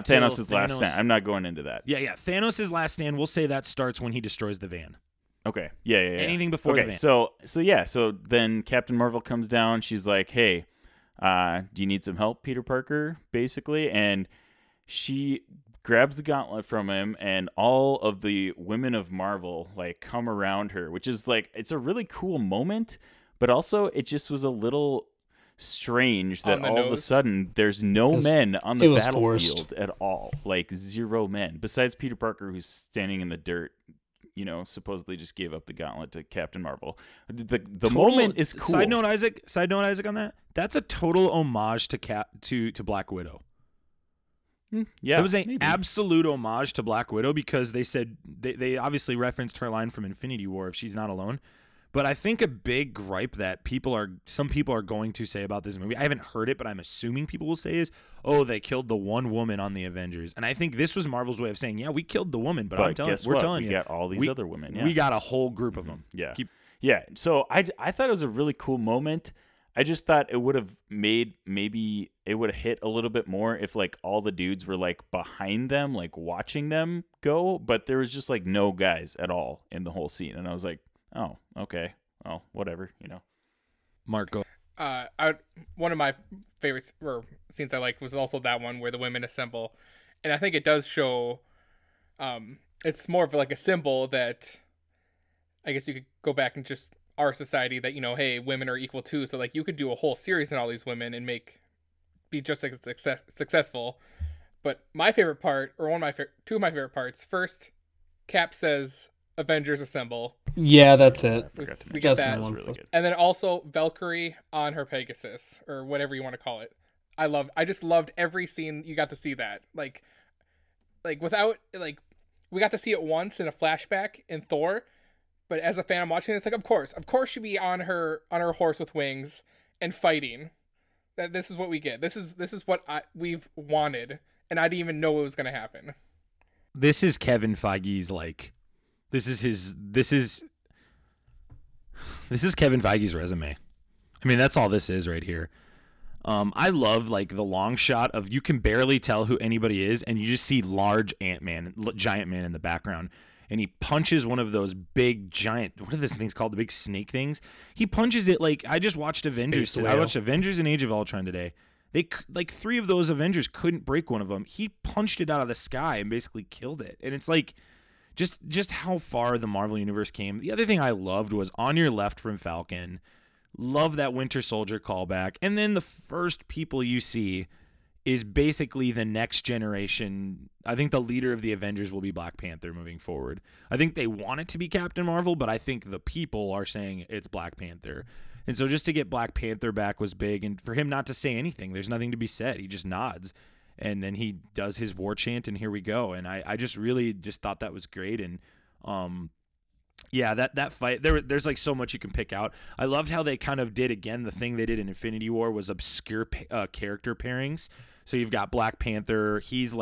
Thanos' last stand. I'm not going into that. Yeah. Thanos' last stand. We'll say that starts when he destroys the van. Okay. Yeah. Anything before the van. So then Captain Marvel comes down. She's like, "Hey, do you need some help, Peter Parker?" Basically, and she grabs the gauntlet from him, and all of the women of Marvel like come around her, which is like, it's a really cool moment, but also it just was a little strange that all of a sudden there's no men on the battlefield at all, like zero men besides Peter Parker, who's standing in the dirt. Supposedly just gave up the gauntlet to Captain Marvel. The moment is cool. Side note, Isaac, on that. That's a total homage to Black Widow. Yeah, it was an absolute homage to Black Widow, because they said they obviously referenced her line from Infinity War, if she's not alone. But I think a big gripe that some people are going to say about this movie, I haven't heard it, but I'm assuming people will say, is, oh, they killed the one woman on the Avengers. And I think this was Marvel's way of saying, yeah, we killed the woman, but we're telling you. We got all these other women. Yeah. We got a whole group of them. Yeah. So I thought it was a really cool moment. I just thought it would have made, maybe it would have hit a little bit more if like all the dudes were like behind them, like watching them go, but there was just like no guys at all in the whole scene. And I was like, oh, okay. Well, whatever, you know. Marco. One of my favorite scenes I liked was also that one where the women assemble. And I think it does show, it's more of like a symbol that I guess you could go back and just our society that, you know, hey, women are equal too. So like you could do a whole series on all these women and be just as successful. But my favorite part, or two of my favorite parts, first, Cap says, Avengers Assemble. Yeah, that's it. We got that. Really good. And then also Valkyrie on her Pegasus, or whatever you want to call it. I just loved every scene you got to see that. We got to see it once in a flashback in Thor, but as a fan I'm watching it, it's like, of course she'd be on her horse with wings and fighting. That this is what we get. This is what we've wanted, and I didn't even know it was going to happen. This is Kevin Feige's like This is Kevin Feige's resume. I mean, that's all this is right here. I love like the long shot of you can barely tell who anybody is, and you just see large giant man in the background, and he punches one of those big giant. What are those things called? The big snake things. He punches it like I just watched Avengers. I watched Avengers and Age of Ultron today. They like three of those Avengers couldn't break one of them. He punched it out of the sky and basically killed it. And it's like. Just how far the Marvel Universe came. The other thing I loved was On Your Left from Falcon. Love that Winter Soldier callback. And then the first people you see is basically the next generation. I think the leader of the Avengers will be Black Panther moving forward. I think they want it to be Captain Marvel, but I think the people are saying it's Black Panther. And so just to get Black Panther back was big. And for him not to say anything, there's nothing to be said. He just nods. And then he does his war chant, and here we go. And I just really just thought that was great. And, that fight, there's like so much you can pick out. I loved how they kind of did, again, the thing they did in Infinity War was obscure character pairings. So you've got Black Panther. He's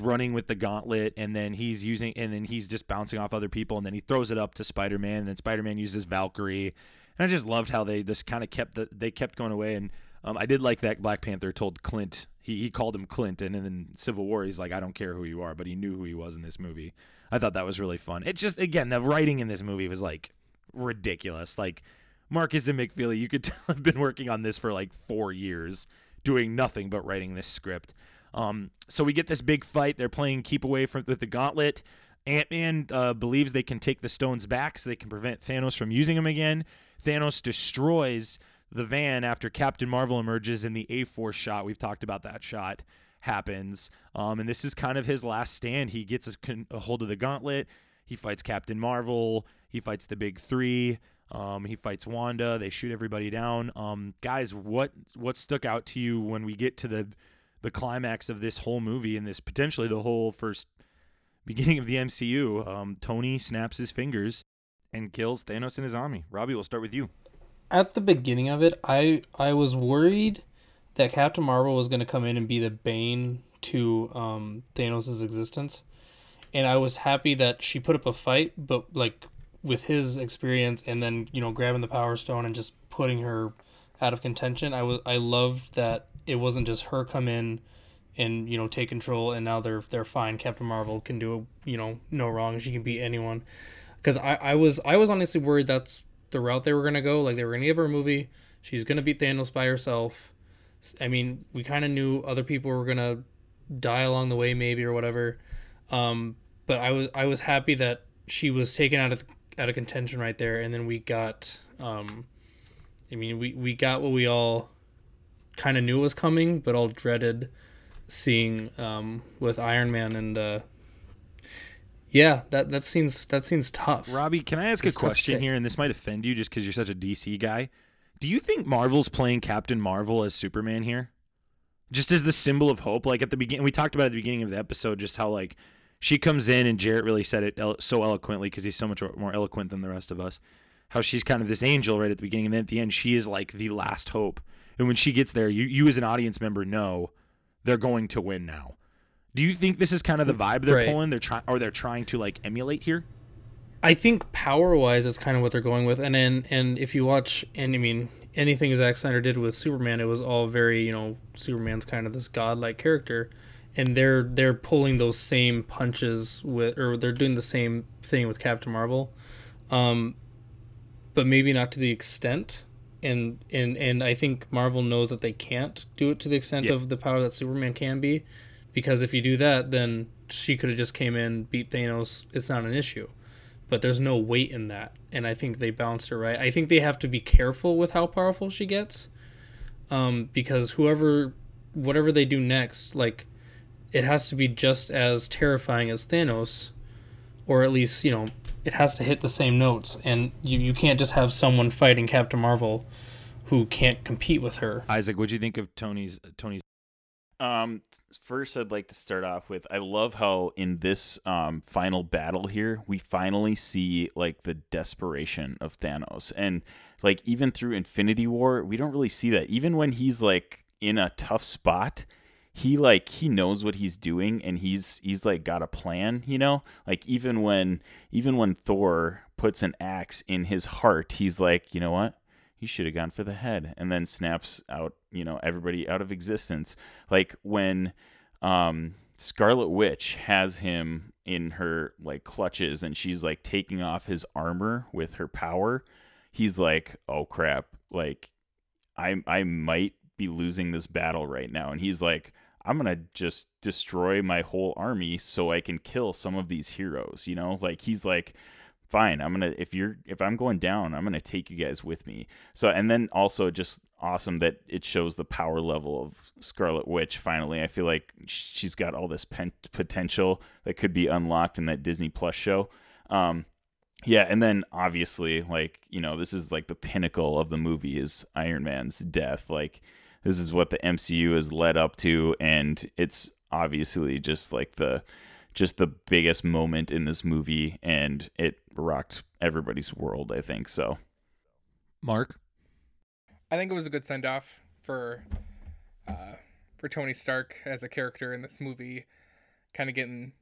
running with the gauntlet, and then he's just bouncing off other people, and then he throws it up to Spider-Man, and then Spider-Man uses Valkyrie. And I just loved how they just kind of kept going away. And I did like that Black Panther told Clint. He called him Clint, and then Civil War, he's like, I don't care who you are, but he knew who he was in this movie. I thought that was really fun. It just, again, the writing in this movie was, like, ridiculous. Like, Marcus and McFeely, you could tell I've been working on this for, like, 4 years, doing nothing but writing this script. So we get this big fight. They're playing keep away with the gauntlet. Ant-Man believes they can take the stones back so they can prevent Thanos from using them again. Thanos destroys the van after Captain Marvel emerges in the A4 shot. We've talked about that shot happens. And this is kind of his last stand. He gets a hold of the gauntlet. He fights Captain Marvel. He fights the big three. He fights Wanda. They shoot everybody down. Guys, what stuck out to you when we get to the climax of this whole movie and this potentially the whole first beginning of the MCU? Tony snaps his fingers and kills Thanos and his army. Robbie, we'll start with you. At the beginning of it, I was worried that Captain Marvel was going to come in and be the bane to Thanos' existence. And I was happy that she put up a fight, but like with his experience and then, you know, grabbing the Power Stone and just putting her out of contention, I loved that it wasn't just her come in and, you know, take control and now they're fine. Captain Marvel can do, you know, no wrong. She can beat anyone. Because I was honestly worried that's the route they were going to go, like they were going to give her a movie. She's going to beat Thanos by herself. I mean, we kind of knew other people were going to die along the way maybe or whatever. But I was happy that she was taken out of contention right there. And then we got, we got what we all kind of knew was coming, but all dreaded seeing, with Iron Man and, yeah, that seems tough. Robbie, can I ask a question here? And this might offend you just because you're such a DC guy. Do you think Marvel's playing Captain Marvel as Superman here? Just as the symbol of hope? Like at the beginning, we talked about at the beginning of the episode just how like she comes in and Jarrett really said it so eloquently because he's so much more eloquent than the rest of us. how she's kind of this angel right at the beginning, and then at the end she is like the last hope. And when she gets there, you as an audience member know they're going to win now. Do you think this is kind of the vibe they're pulling? They're trying to like emulate here? I think power-wise, that's kind of what they're going with. And then, and if you watch, and I mean, anything Zack Snyder did with Superman, it was all very, you know, Superman's kind of this godlike character, and they're pulling those same punches with, or they're doing the same thing with Captain Marvel, but maybe not to the extent. And I think Marvel knows that they can't do it to the extent of the power that Superman can be, because if you do that, then she could have just came in, beat Thanos. It's not an issue. But there's no weight in that, and I think they balanced it right. I think they have to be careful with how powerful she gets, because whatever they do next, like, it has to be just as terrifying as Thanos, or at least, you know, it has to hit the same notes. And you can't just have someone fighting Captain Marvel who can't compete with her. Isaac, what'd you think of Tony's? First, I'd like to start off with, I love how in this final battle here, we finally see like the desperation of Thanos. And like even through Infinity War, we don't really see that. Even when he's like in a tough spot, he knows what he's doing, and he's like got a plan, you know? Like even when Thor puts an axe in his heart, he's like, you know what? You should have gone for the head, and then snaps out, you know, everybody out of existence. Like when Scarlet Witch has him in her like clutches and she's like taking off his armor with her power, he's like, oh crap, like I might be losing this battle right now. And he's like, I'm going to just destroy my whole army so I can kill some of these heroes, you know? Like he's like, fine, if I'm going down, I'm gonna take you guys with me. So, and then also just awesome that it shows the power level of Scarlet Witch. Finally, I feel like she's got all this potential that could be unlocked in that Disney Plus show. Yeah, and then obviously, like, you know, this is like the pinnacle of the movie is Iron Man's death. Like, this is what the MCU has led up to, and it's obviously just like the biggest moment in this movie, and it rocked everybody's world, I think. So, Mark? I think it was a good send-off for Tony Stark as a character in this movie, kind of getting,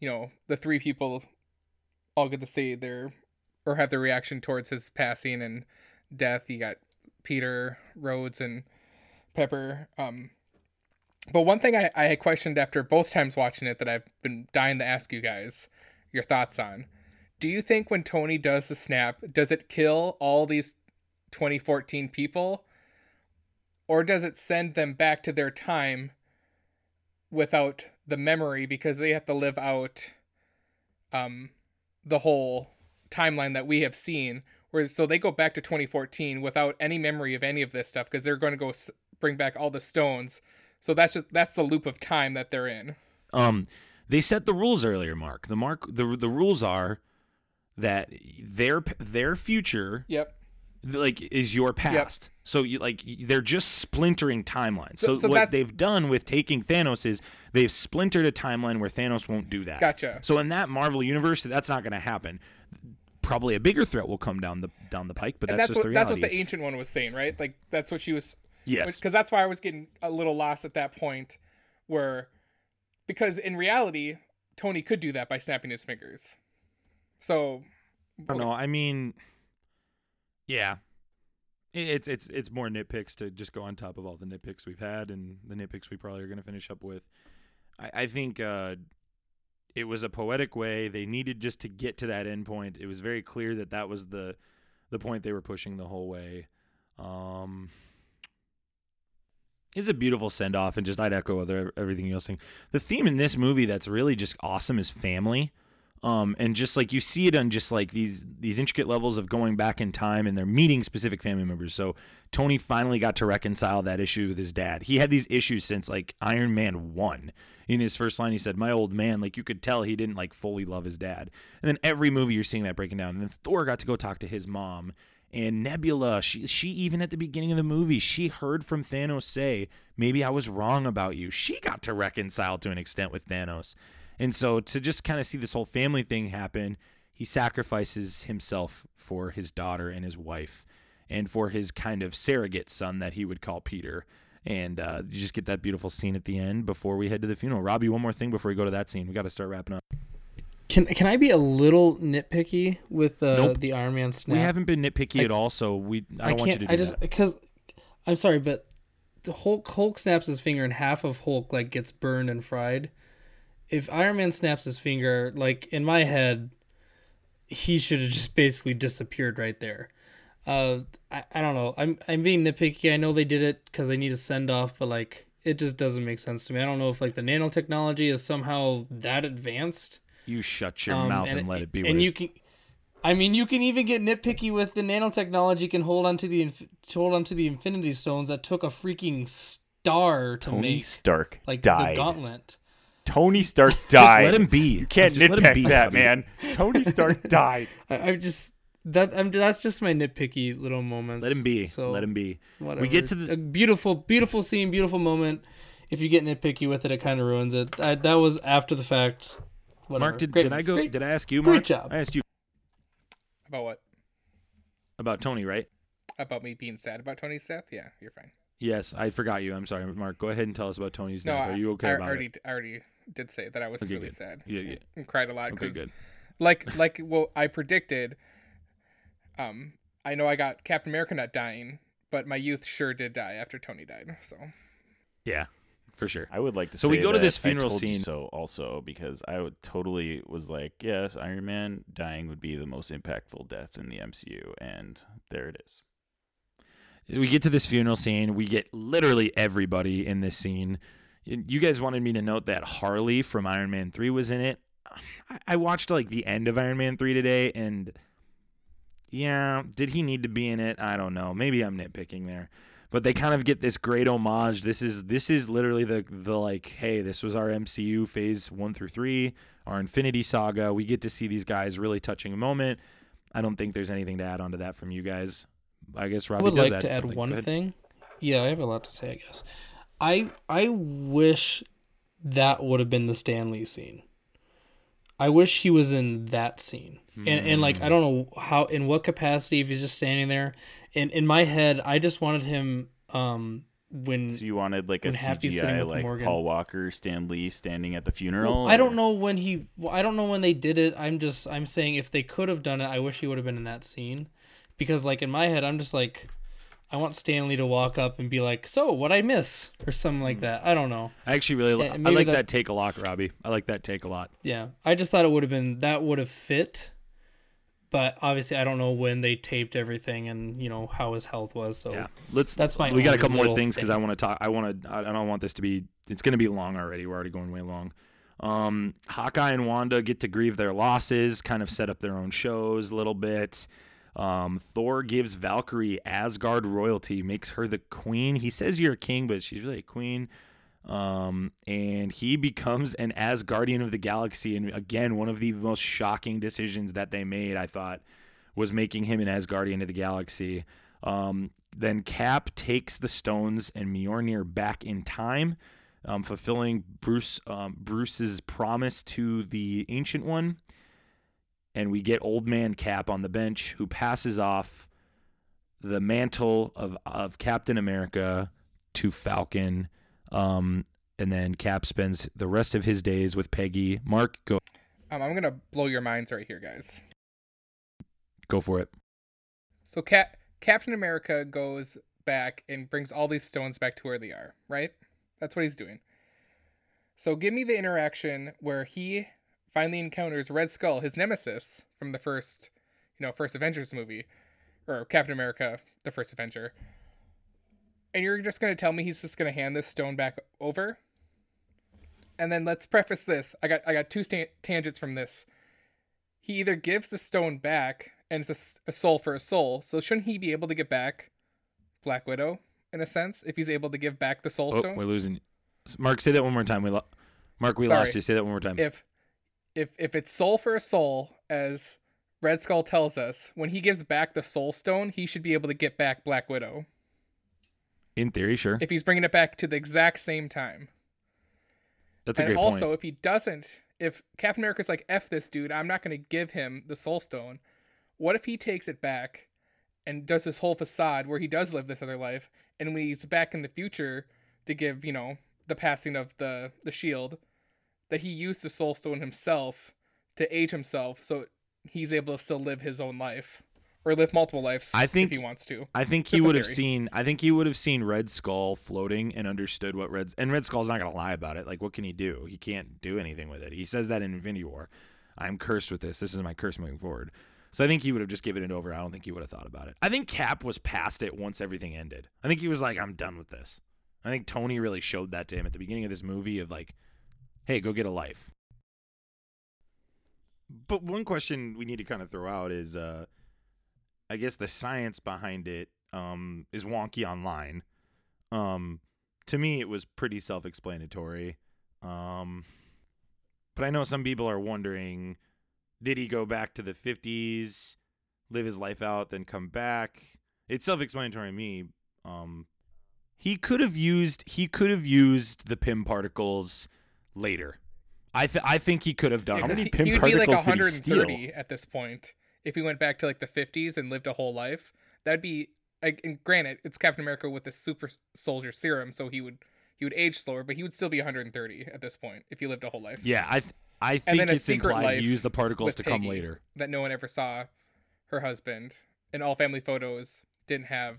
you know, the three people all get to see have their reaction towards his passing and death. You got Peter, Rhodes, and Pepper. But one thing I had questioned after both times watching it that I've been dying to ask you guys your thoughts on. Do you think when Tony does the snap, does it kill all these 2014 people? Or does it send them back to their time without the memory, because they have to live out the whole timeline that we have seen? So they go back to 2014 without any memory of any of this stuff, because they're going to go bring back all the stones. So that's the loop of time that they're in. They set the rules earlier, Mark. The rules are that their future, like, is your past. Yep. So you like they're just splintering timelines. So what they've done with taking Thanos is they've splintered a timeline where Thanos won't do that. Gotcha. So in that Marvel universe, that's not going to happen. Probably a bigger threat will come down the pike, but that's just the reality. That's what the ancient one was saying, right? Like that's what she was. Yes. Because that's why I was getting a little lost at that point, because in reality, Tony could do that by snapping his fingers. So I don't know. I mean, yeah, it's more nitpicks to just go on top of all the nitpicks we've had and the nitpicks we probably are going to finish up with. I think it was a poetic way. They needed just to get to that end point. It was very clear that was the point they were pushing the whole way. It's a beautiful send-off, and just I'd echo everything you're saying. The theme in this movie that's really just awesome is family, and just like you see it on just like these intricate levels of going back in time, and they're meeting specific family members. So Tony finally got to reconcile that issue with his dad. He had these issues since like Iron Man 1. In his first line, he said, "My old man," like you could tell he didn't like fully love his dad. And then every movie you're seeing that breaking down. And then Thor got to go talk to his mom. And Nebula, she even at the beginning of the movie, she heard from Thanos say, "Maybe I was wrong about you." She got to reconcile to an extent with Thanos. And so to just kind of see this whole family thing happen, he sacrifices himself for his daughter and his wife and for his kind of surrogate son that he would call Peter. And you just get that beautiful scene at the end before we head to the funeral. Robbie, one more thing before we go to that scene. We got to start wrapping up. Can I be a little nitpicky with nope. the Iron Man snap? We haven't been nitpicky at all, so I don't want you to do that. Because I'm sorry, but the Hulk snaps his finger, and half of Hulk gets burned and fried. If Iron Man snaps his finger, in my head, he should have just basically disappeared right there. I don't know. I'm being nitpicky. I know they did it because they need a send off, but it just doesn't make sense to me. I don't know if the nanotechnology is somehow that advanced. You shut your mouth and let it be. And you can even get nitpicky with the nanotechnology can hold onto the Infinity Stones that took a freaking star to make. Tony Stark died. The gauntlet. Tony Stark died. Just let him be. You can't nitpick that, man. Tony Stark died. That's just my nitpicky little moments. Let him be. So, let him be. Whatever. We get to a beautiful, beautiful scene, beautiful moment. If you get nitpicky with it, it kind of ruins it. That was after the fact. Whatever. Mark, did I ask you, Mark? Great job. I asked you. About what? About Tony, right? About me being sad about Tony's death? Yeah, you're fine. Yes, I forgot you. I'm sorry, Mark. Go ahead and tell us about Tony's death. Are you okay about it? I already did say that I was really sad. Yeah. And cried a lot. Okay, good. I predicted... I know I got Captain America not dying, but my youth sure did die after Tony died. So, yeah, for sure. I would like to. So we go to this funeral scene. So also because I would totally was like, yes, Iron Man dying would be the most impactful death in the MCU, and there it is. We get to this funeral scene. We get literally everybody in this scene. You guys wanted me to note that Harley from Iron Man 3 was in it. I watched the end of Iron Man 3 today, and. Yeah, did he need to be in it? I don't know. Maybe I'm nitpicking there. But they kind of get this great homage. This is literally the hey, this was our MCU phase 1 through 3, our Infinity Saga. We get to see these guys really touching a moment. I don't think there's anything to add on to that from you guys. I guess Robbie does add something. I would like to add one thing. Yeah, I have a lot to say, I guess. I wish that would have been the Stan Lee scene. I wish he was in that scene. And I don't know how, in what capacity, if he's just standing there. And in my head, I just wanted him when... So you wanted a CGI, Paul Walker, Stan Lee standing at the funeral? Well, I don't know when I don't know when they did it. I'm saying if they could have done it, I wish he would have been in that scene. Because in my head, I'm just I want Stan Lee to walk up and be so what'd I miss? Or something like that. I don't know. I actually really I like that take a lot, Robbie. I like that take a lot. Yeah. I just thought that would have fit. But obviously, I don't know when they taped everything and how his health was. So yeah. That's my. We got a couple more things because I want to talk. I don't want this to be. It's going to be long already. We're already going way long. Hawkeye and Wanda get to grieve their losses, kind of set up their own shows a little bit. Thor gives Valkyrie Asgard royalty, makes her the queen. He says you're a king, but she's really a queen. And he becomes an Asgardian of the galaxy. And again, one of the most shocking decisions that they made, I thought, was making him an Asgardian of the galaxy. Then Cap takes the stones and Mjolnir back in time, fulfilling Bruce's promise to the Ancient One. And we get old man Cap on the bench, who passes off the mantle of Captain America to Falcon. And then Cap spends the rest of his days with Peggy. Mark, go. I'm going to blow your minds right here, guys. Go for it. So Captain America goes back and brings all these stones back to where they are, right? That's what he's doing. So give me the interaction where he finally encounters Red Skull, his nemesis from the first Avengers movie, or Captain America, the first Avenger. And you're just going to tell me he's just going to hand this stone back over? And then let's preface this. I got two tangents from this. He either gives the stone back, and it's a soul for a soul, so shouldn't he be able to get back Black Widow, in a sense, if he's able to give back the soul stone? We're losing. Mark, say that one more time. Sorry. Lost you. Say that one more time. If it's soul for a soul, as Red Skull tells us, when he gives back the soul stone, he should be able to get back Black Widow. In theory, sure. If he's bringing it back to the exact same time. That's a great point. And also, if he doesn't, if Captain America's like, F this dude, I'm not going to give him the Soul Stone, what if he takes it back and does this whole facade where he does live this other life, and when he's back in the future to give, you know, the passing of the shield, that he used the Soul Stone himself to age himself so he's able to still live his own life or live multiple lives if he wants to. I think he would have seen Red Skull floating and understood what Red Skull's not going to lie about it. Like, what can he do? He can't do anything with it. He says that in Infinity War. I'm cursed with this. This is my curse moving forward. So I think he would have just given it over. I don't think he would have thought about it. I think Cap was past it once everything ended. I think he was like, I'm done with this. I think Tony really showed that to him at the beginning of this movie of like, hey, go get a life. But one question we need to kind of throw out is, I guess the science behind it is wonky online. To me, it was pretty self-explanatory. But I know some people are wondering, did he go back to the 50s, live his life out, then come back? It's self-explanatory to me. He could have used the Pym particles later. I think he could have done. Yeah, how many Pym particles like 130 did he steal? At this point, if he went back to like the 50s and lived a whole life, that'd be. And granted, it's Captain America with the super soldier serum, so he would age slower, but he would still be 130 at this point if he lived a whole life. Yeah, I think it's implied he used the particles to Peggy, come later. That no one ever saw her husband, and all family photos didn't have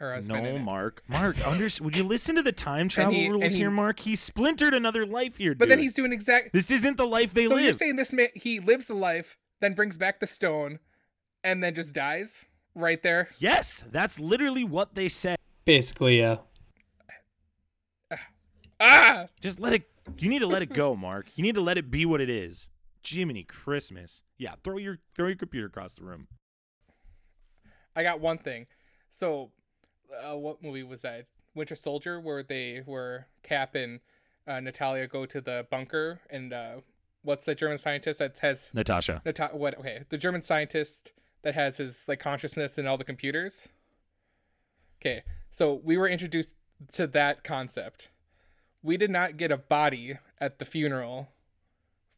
her husband. No, Mark. Would you listen to the time travel rules here, Mark? He splintered another life here, dude. But then he's doing This isn't the life they live. So you're saying this man, he lives the life, then brings back the stone, and then just dies right there? Yes, that's literally what they said. Basically, yeah. Just let it. You need to let it go, Mark. You need to let it be what it is. Jiminy Christmas. Yeah, throw your computer across the room. I got one thing. So, what movie was that? Winter Soldier, where Cap and Natalia go to the bunker, and what's the German scientist that has Natasha? What? Okay, the German scientist that has his like consciousness in all the computers. Okay, so we were introduced to that concept. We did not get a body at the funeral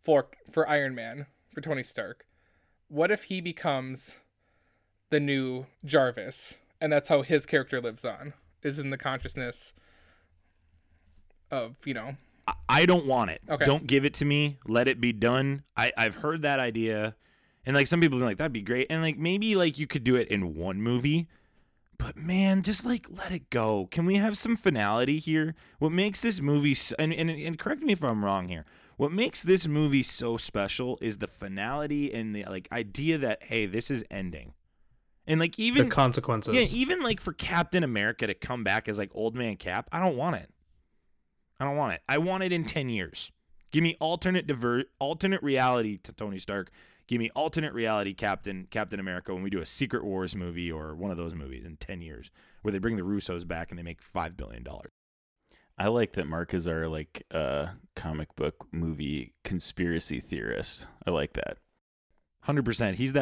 for Iron Man, for Tony Stark. What if he becomes the new Jarvis, and that's how his character lives on, is in the consciousness of, you know... I don't want it. Okay. Don't give it to me. Let it be done. I've heard that idea, and like some people have been like, that'd be great, and like maybe like you could do it in one movie. But man, just like let it go. Can we have some finality here? What makes this movie and correct me if I'm wrong here. What makes this movie so special is the finality and the like idea that hey, this is ending, and like even the consequences. Yeah, even like for Captain America to come back as like old man Cap, I don't want it. I want it in 10 years. Give me alternate reality to Tony Stark. Give me alternate reality Captain America when we do a Secret Wars movie or one of those movies in 10 years where they bring the Russos back and they make $5 billion. I like that Mark is our like comic book movie conspiracy theorist. I like that. 100%. He's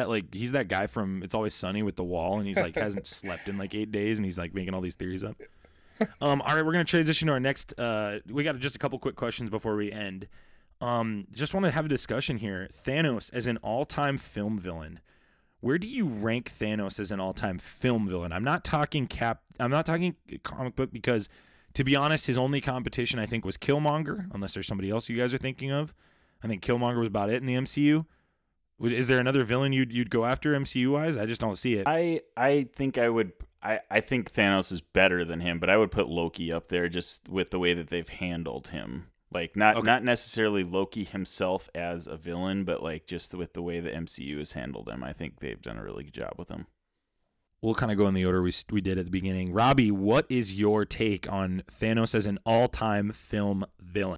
that guy from It's Always Sunny with the wall, and he's like hasn't slept in like 8 days, and he's like making all these theories up. All right, we're going to transition to our next. We got just a couple quick questions before we end. Just want to have a discussion here. Thanos as an all-time film villain. Where do you rank Thanos as an all-time film villain? I'm not talking I'm not talking comic book because, to be honest, his only competition I think was Killmonger. Unless there's somebody else you guys are thinking of, I think Killmonger was about it in the MCU. Is there another villain you'd go after MCU wise? I just don't see it. I think Thanos is better than him, but I would put Loki up there just with the way that they've handled him. Like, not necessarily Loki himself as a villain, but, like, just with the way the MCU has handled him, I think they've done a really good job with him. We'll kind of go in the order we did at the beginning. Robbie, what is your take on Thanos as an all-time film villain?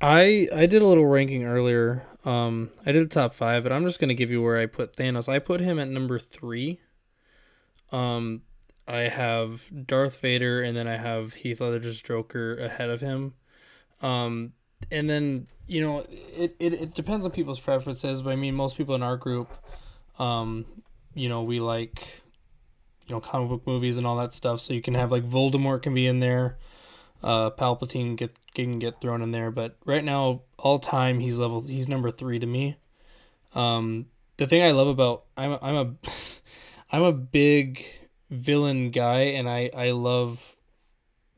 I did a little ranking earlier. I did a top 5, but I'm just going to give you where I put Thanos. I put him at number 3. I have Darth Vader, and then I have Heath Ledger's Joker ahead of him. And then, you know, it depends on people's preferences, but I mean, most people in our group, you know, we like, you know, comic book movies and all that stuff, so you can have, like, Voldemort can be in there, Palpatine can get thrown in there, but right now, all time, he's number 3 to me. The thing I love about I'm a big villain guy, and I love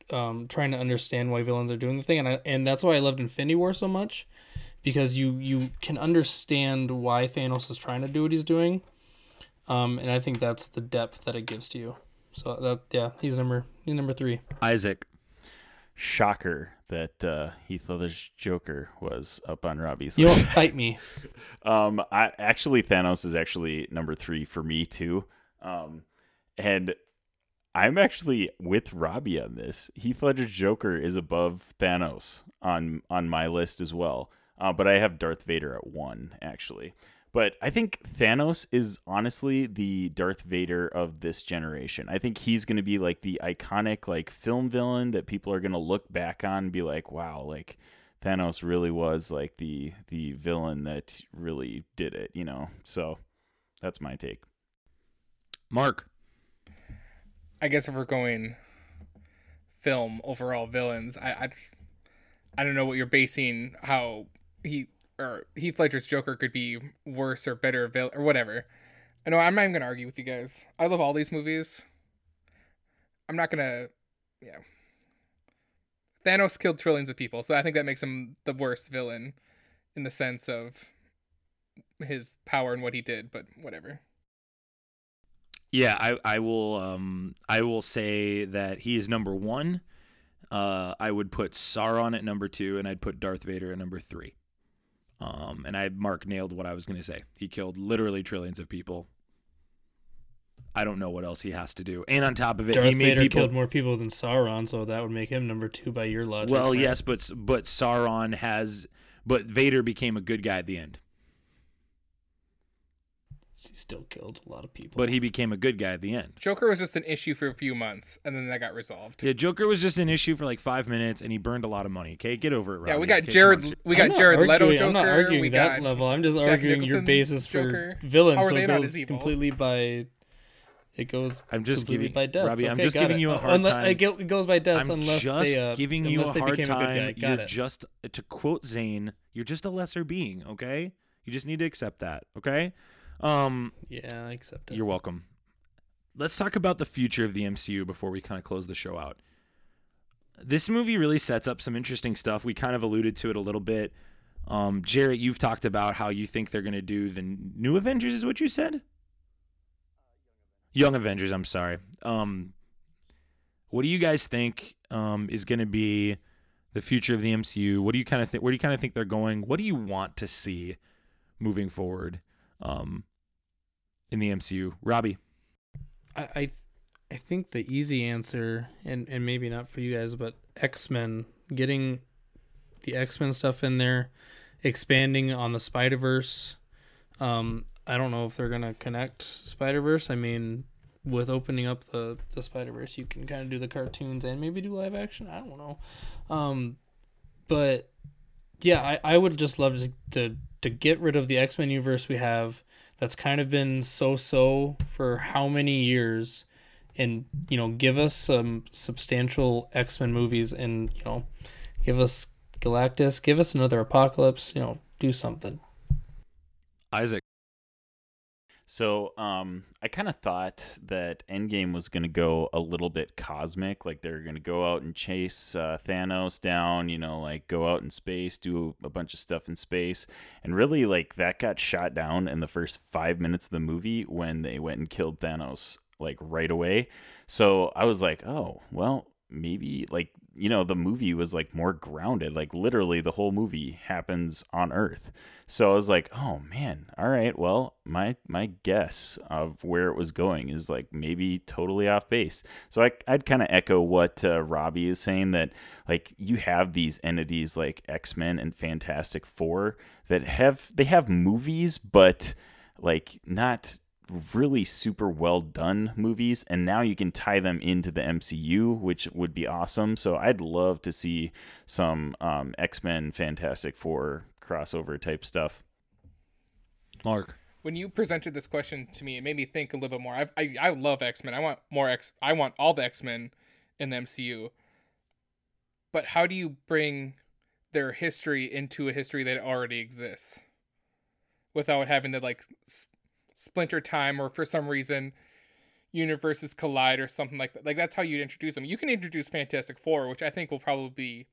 trying to understand why villains are doing the thing, and that's why I loved Infinity War so much, because you can understand why Thanos is trying to do what he's doing, and I think that's the depth that it gives to you. So he's number 3. Isaac. Shocker that Heath Ledger's Joker was up on Robbie's list. You don't fight me. Thanos is actually number 3 for me too. And I'm actually with Robbie on this. Heath Ledger's Joker is above Thanos on my list as well. But I have Darth Vader at 1 actually. But I think Thanos is honestly the Darth Vader of this generation. I think he's going to be like the iconic like film villain that people are going to look back on and be like, wow, like Thanos really was like the villain that really did it, you know? So that's my take. Mark. I guess if we're going film overall villains, I don't know what you're basing how Heath Ledger's Joker could be worse or better or whatever. I know I'm not even going to argue with you guys. I love all these movies. I'm not going to... Yeah. Thanos killed trillions of people, so I think that makes him the worst villain in the sense of his power and what he did, but whatever. Yeah, I will say that he is number 1. I would put Sauron at number 2, and I'd put Darth Vader at number 3. And Mark nailed what I was going to say. He killed literally trillions of people. I don't know what else he has to do. And on top of it, Darth Vader killed more people than Sauron, so that would make him number 2 by your logic. Well, right? Yes, but Sauron has... But Vader became a good guy at the end. He still killed a lot of people. But he became a good guy at the end. Joker was just an issue for a few months, and then that got resolved. Yeah, Joker was just an issue for like 5 minutes, and he burned a lot of money. Okay, get over it, Robbie. Yeah, we got Jared Leto Joker. I'm not arguing that level. I'm just arguing your basis for Joker. Villains. So it goes completely by... It goes I'm just completely giving, by death. Robbie, okay, I'm just giving you a hard time. It goes by death unless they... I'm just giving you a hard time. You're just, to quote Zayn, you're just a lesser being, okay? You just need to accept that, okay? Yeah, I accept it. You're welcome. Let's talk about the future of the MCU before we kind of close the show out. This movie really sets up some interesting stuff. We kind of alluded to it a little bit. Jarrett, you've talked about how you think they're going to do the new Avengers, is what you said? Young Avengers, I'm sorry. What do you guys think is going to be the future of the MCU? What do you kind of think? Where do you kind of think they're going? What do you want to see moving forward? In the MCU, Robbie? I think the easy answer, and maybe not for you guys, but X-Men, getting the X-Men stuff in there, expanding on the Spider-Verse. I don't know if they're going to connect Spider-Verse. I mean, with opening up the Spider-Verse, you can kind of do the cartoons and maybe do live action. I don't know. But yeah, I would just love to get rid of the X-Men universe we have that's kind of been so for how many years, and, you know, give us some substantial X-Men movies, and, you know, give us Galactus, give us another Apocalypse, you know, do something. Isaac. So I kind of thought that Endgame was going to go a little bit cosmic, like they're going to go out and chase Thanos down, you know, like go out in space, do a bunch of stuff in space. And really, like, that got shot down in the first 5 minutes of the movie when they went and killed Thanos, like, right away. So I was like, oh, well, maybe, like, you know, the movie was like more grounded, like literally the whole movie happens on Earth. So I was like, oh man, all right, well, my guess of where it was going is like maybe totally off base. So I'd kind of echo what Robbie is saying, that like you have these entities like X-Men and Fantastic Four that have movies, but like not really super well done movies, and now you can tie them into the MCU, which would be awesome. So I'd love to see some X-Men Fantastic Four crossover type stuff. Mark, when you presented this question to me, it made me think a little bit more. I love X-Men. I want more I want all the X-Men in the MCU. But how do you bring their history into a history that already exists without having to like splinter time or for some reason universes collide or something like that. Like that's how you'd introduce them. You can introduce Fantastic Four, which I think will probably be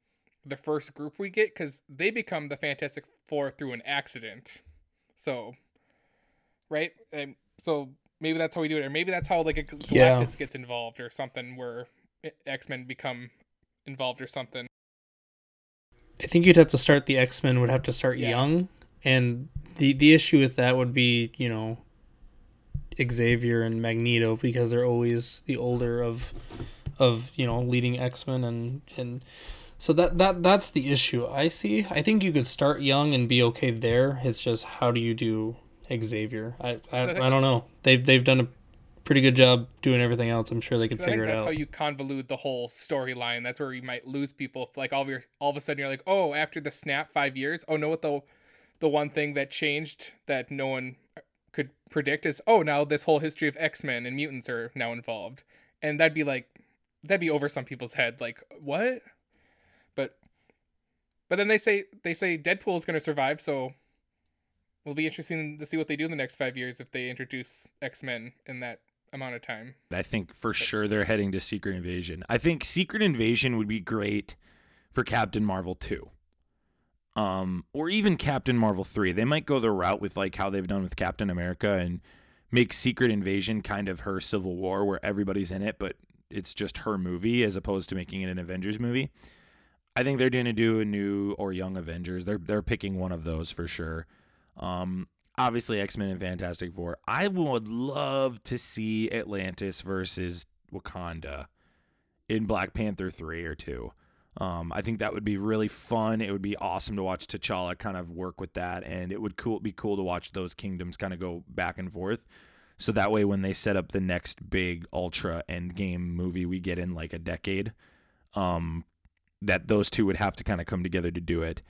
the first group we get because they become the Fantastic Four through an accident. So, right? And so maybe that's how we do it, or maybe that's how like a Galactus gets involved or something, where X-Men become involved or something. I think you'd have to start the X-Men would have to start young, and the issue with that would be, you know, Xavier and Magneto, because they're always the older of you know, leading X-Men, and so that's the issue I see. I think you could start young and be okay there. It's just how do you do Xavier? I don't know. They've done a pretty good job doing everything else. I'm sure they could figure it out. That's how you convolute the whole storyline. That's where you might lose people. Like all of a sudden you're like, oh, after the snap 5 years, oh no, what the one thing that changed that no one could predict is, oh, now this whole history of X-Men and mutants are now involved, and that'd be over some people's head. Like what? But then they say Deadpool is going to survive, so it'll be interesting to see what they do in the next 5 years if they introduce X-Men in that amount of time. I think for sure they're heading to Secret Invasion. I think Secret Invasion would be great for Captain Marvel 2. Or even Captain Marvel 3. They might go the route with like how they've done with Captain America and make Secret Invasion kind of her Civil War, where everybody's in it, but it's just her movie as opposed to making it an Avengers movie. I think they're going to do a new or young Avengers. They're picking one of those for sure. Obviously X-Men and Fantastic Four. I would love to see Atlantis versus Wakanda in Black Panther 3 or 2. I think that would be really fun. It would be awesome to watch T'Challa kind of work with that, and it would be cool to watch those kingdoms kind of go back and forth. So that way when they set up the next big ultra endgame movie we get in like a decade, that those two would have to kind of come together to do it.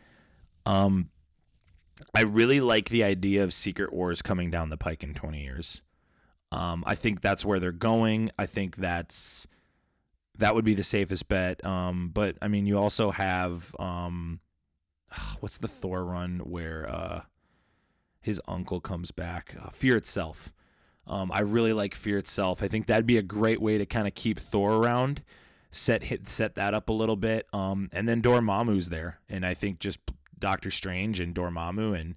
I really like the idea of Secret Wars coming down the pike in 20 years. I think that's where they're going. I think that would be the safest bet. But I mean, you also have, what's the Thor run where, his uncle comes back, Fear Itself. I really like Fear Itself. I think that'd be a great way to kind of keep Thor around. Set that up a little bit, and then Dormammu's there, and I think just Doctor Strange and Dormammu, and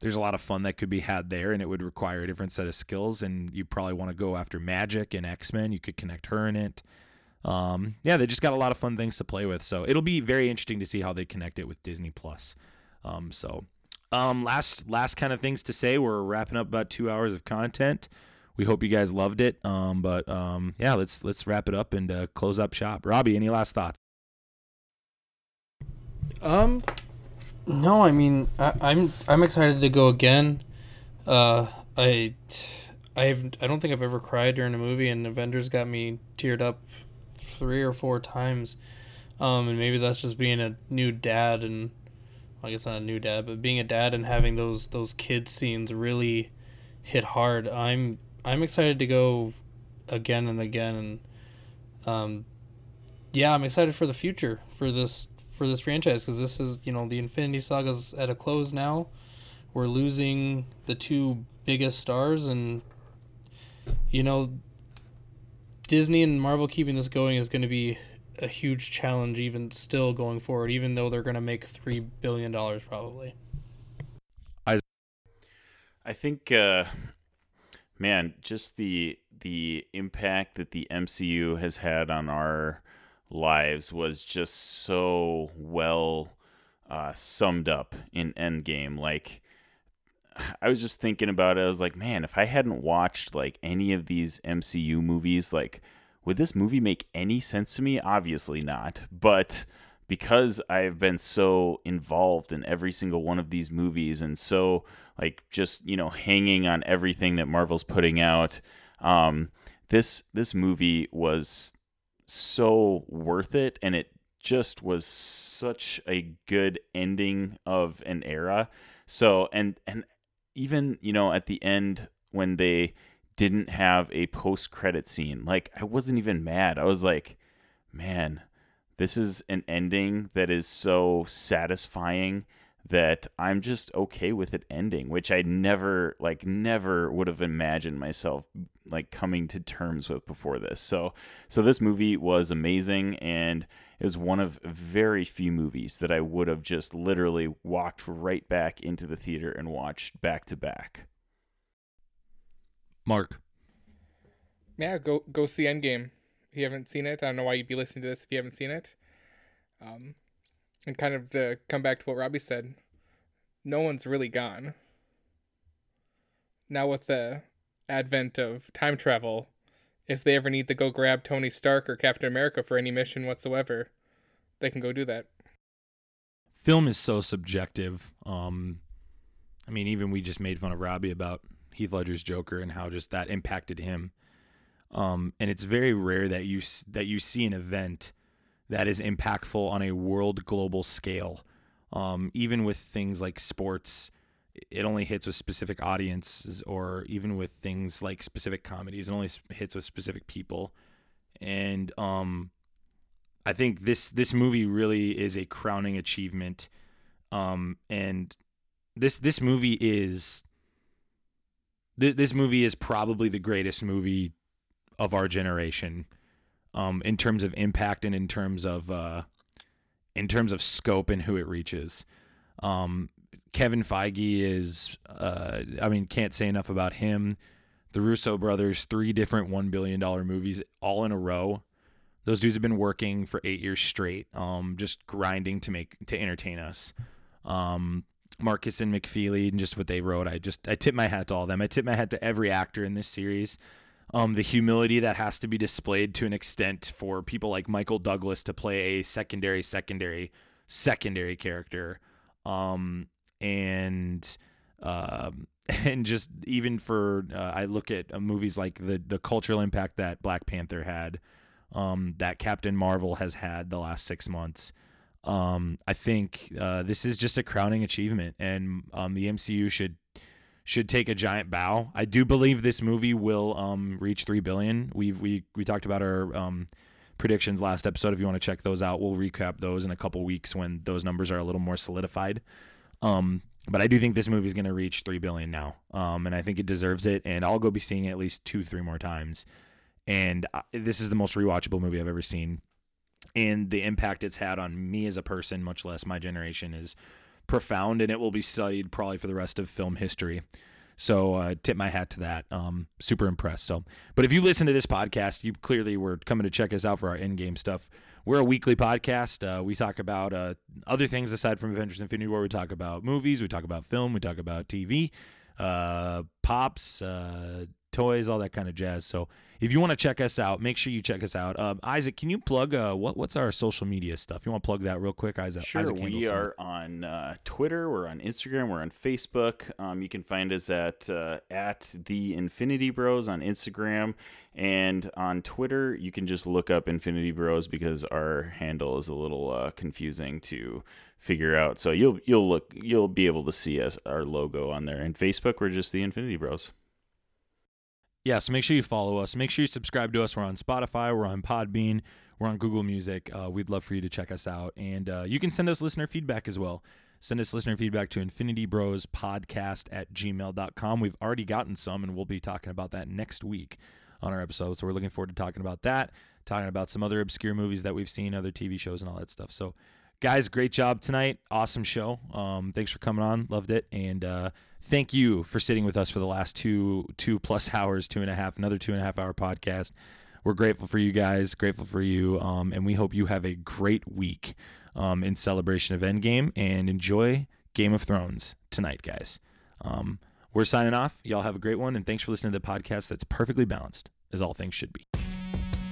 there's a lot of fun that could be had there, and it would require a different set of skills, and you probably want to go after Magic and X-Men. You could connect her in it. They just got a lot of fun things to play with, so it'll be very interesting to see how they connect it with Disney+. Last kind of things to say. We're wrapping up about 2 hours of content. We hope you guys loved it. Let's wrap it up and close up shop. Robbie, any last thoughts? No, I mean, I'm excited to go again. I don't think I've ever cried during a movie, and Avengers got me teared up 3 or 4 times. And maybe that's just being a new dad, and well, I guess not a new dad, but being a dad and having those kid scenes really hit hard. I'm excited to go again and again, and I'm excited for the future for this franchise, because this is, you know, the Infinity Saga's at a close now. We're losing the two biggest stars, and you know, Disney and Marvel keeping this going is going to be a huge challenge, even still going forward, even though they're going to make $3 billion probably. I think. Man, just the impact that the MCU has had on our lives was just so well summed up in Endgame. Like, I was just thinking about it. I was like, man, if I hadn't watched like any of these MCU movies, like, would this movie make any sense to me? Obviously not. But because I've been so involved in every single one of these movies, and so like just, you know, hanging on everything that Marvel's putting out. This movie was so worth it, and it just was such a good ending of an era. So, and even, you know, at the end when they didn't have a post-credit scene, like I wasn't even mad. I was like, man, This is an ending that is so satisfying that I'm just okay with it ending, which I never would have imagined myself like coming to terms with before this. So this movie was amazing, and it was one of very few movies that I would have just literally walked right back into the theater and watched back to back. Mark. Yeah, go see Endgame. If you haven't seen it, I don't know why you'd be listening to this if you haven't seen it. And kind of to come back to what Robbie said, no one's really gone. Now with the advent of time travel, if they ever need to go grab Tony Stark or Captain America for any mission whatsoever, they can go do that. Film is so subjective. I mean, even we just made fun of Robbie about Heath Ledger's Joker and how just that impacted him. And it's very rare that you see an event that is impactful on a world global scale. Even with things like sports, it only hits with specific audiences, or even with things like specific comedies, it only hits with specific people. And I think this movie really is a crowning achievement. And this movie is probably the greatest movie of our generation. In terms of impact and in terms of scope and who it reaches. Kevin Feige is, can't say enough about him. The Russo brothers, 3 different $1 billion movies all in a row. Those dudes have been working for 8 years straight, just grinding to entertain us. Marcus and McFeely and just what they wrote. I tip my hat to all of them. I tip my hat to every actor in this series. The humility that has to be displayed to an extent for people like Michael Douglas to play a secondary character, and just even for I look at movies like the cultural impact that Black Panther had, that Captain Marvel has had the last 6 months. I think this is just a crowning achievement, and the MCU should take a giant bow. I do believe this movie will reach 3 billion. We talked about our predictions last episode. If you want to check those out, we'll recap those in a couple weeks when those numbers are a little more solidified. But I do think this movie is going to reach 3 billion now, and I think it deserves it. And I'll go be seeing it at least 2-3 more times. And this is the most rewatchable movie I've ever seen, and the impact it's had on me as a person, much less my generation, is profound, and it will be studied probably for the rest of film history. So tip my hat to that. Super impressed. But if you listen to this podcast, you clearly were coming to check us out for our Endgame stuff. We're a weekly podcast. We talk about other things aside from Avengers: Infinity War. We talk about movies. We talk about film. We talk about TV, pops, toys, all that kind of jazz. So if you want to check us out, make sure you check us out. Isaac, can you plug what's our social media stuff? You want to plug that real quick, Isaac? Sure. Isaac, we are on Twitter. We're on Instagram. We're on Facebook. You can find us at the Infinity Bros on Instagram, and on Twitter you can just look up Infinity Bros because our handle is a little confusing to figure out. So you'll be able to see our logo on there. And Facebook, we're just the Infinity Bros. Yeah, so make sure you follow us. Make sure you subscribe to us. We're on Spotify. We're on Podbean. We're on Google Music. We'd love for you to check us out. And you can send us listener feedback as well. Send us listener feedback to infinitybrospodcast@gmail.com. We've already gotten some, and we'll be talking about that next week on our episode. So we're looking forward to talking about that, talking about some other obscure movies that we've seen, other TV shows, and all that stuff. So, guys, great job tonight. Awesome show. Thanks for coming on. Loved it. And thank you for sitting with us for the last another 2.5 hour podcast. We're grateful for you guys, grateful for you. And we hope you have a great week in celebration of Endgame, and enjoy Game of Thrones tonight, guys. We're signing off. Y'all have a great one. And thanks for listening to the podcast that's perfectly balanced, as all things should be.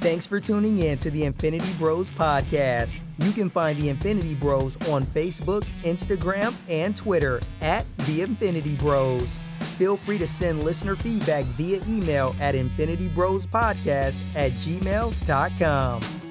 Thanks for tuning in to the Infinity Bros Podcast. You can find the Infinity Bros on Facebook, Instagram, and Twitter at The Infinity Bros. Feel free to send listener feedback via email at infinitybrospodcast@gmail.com.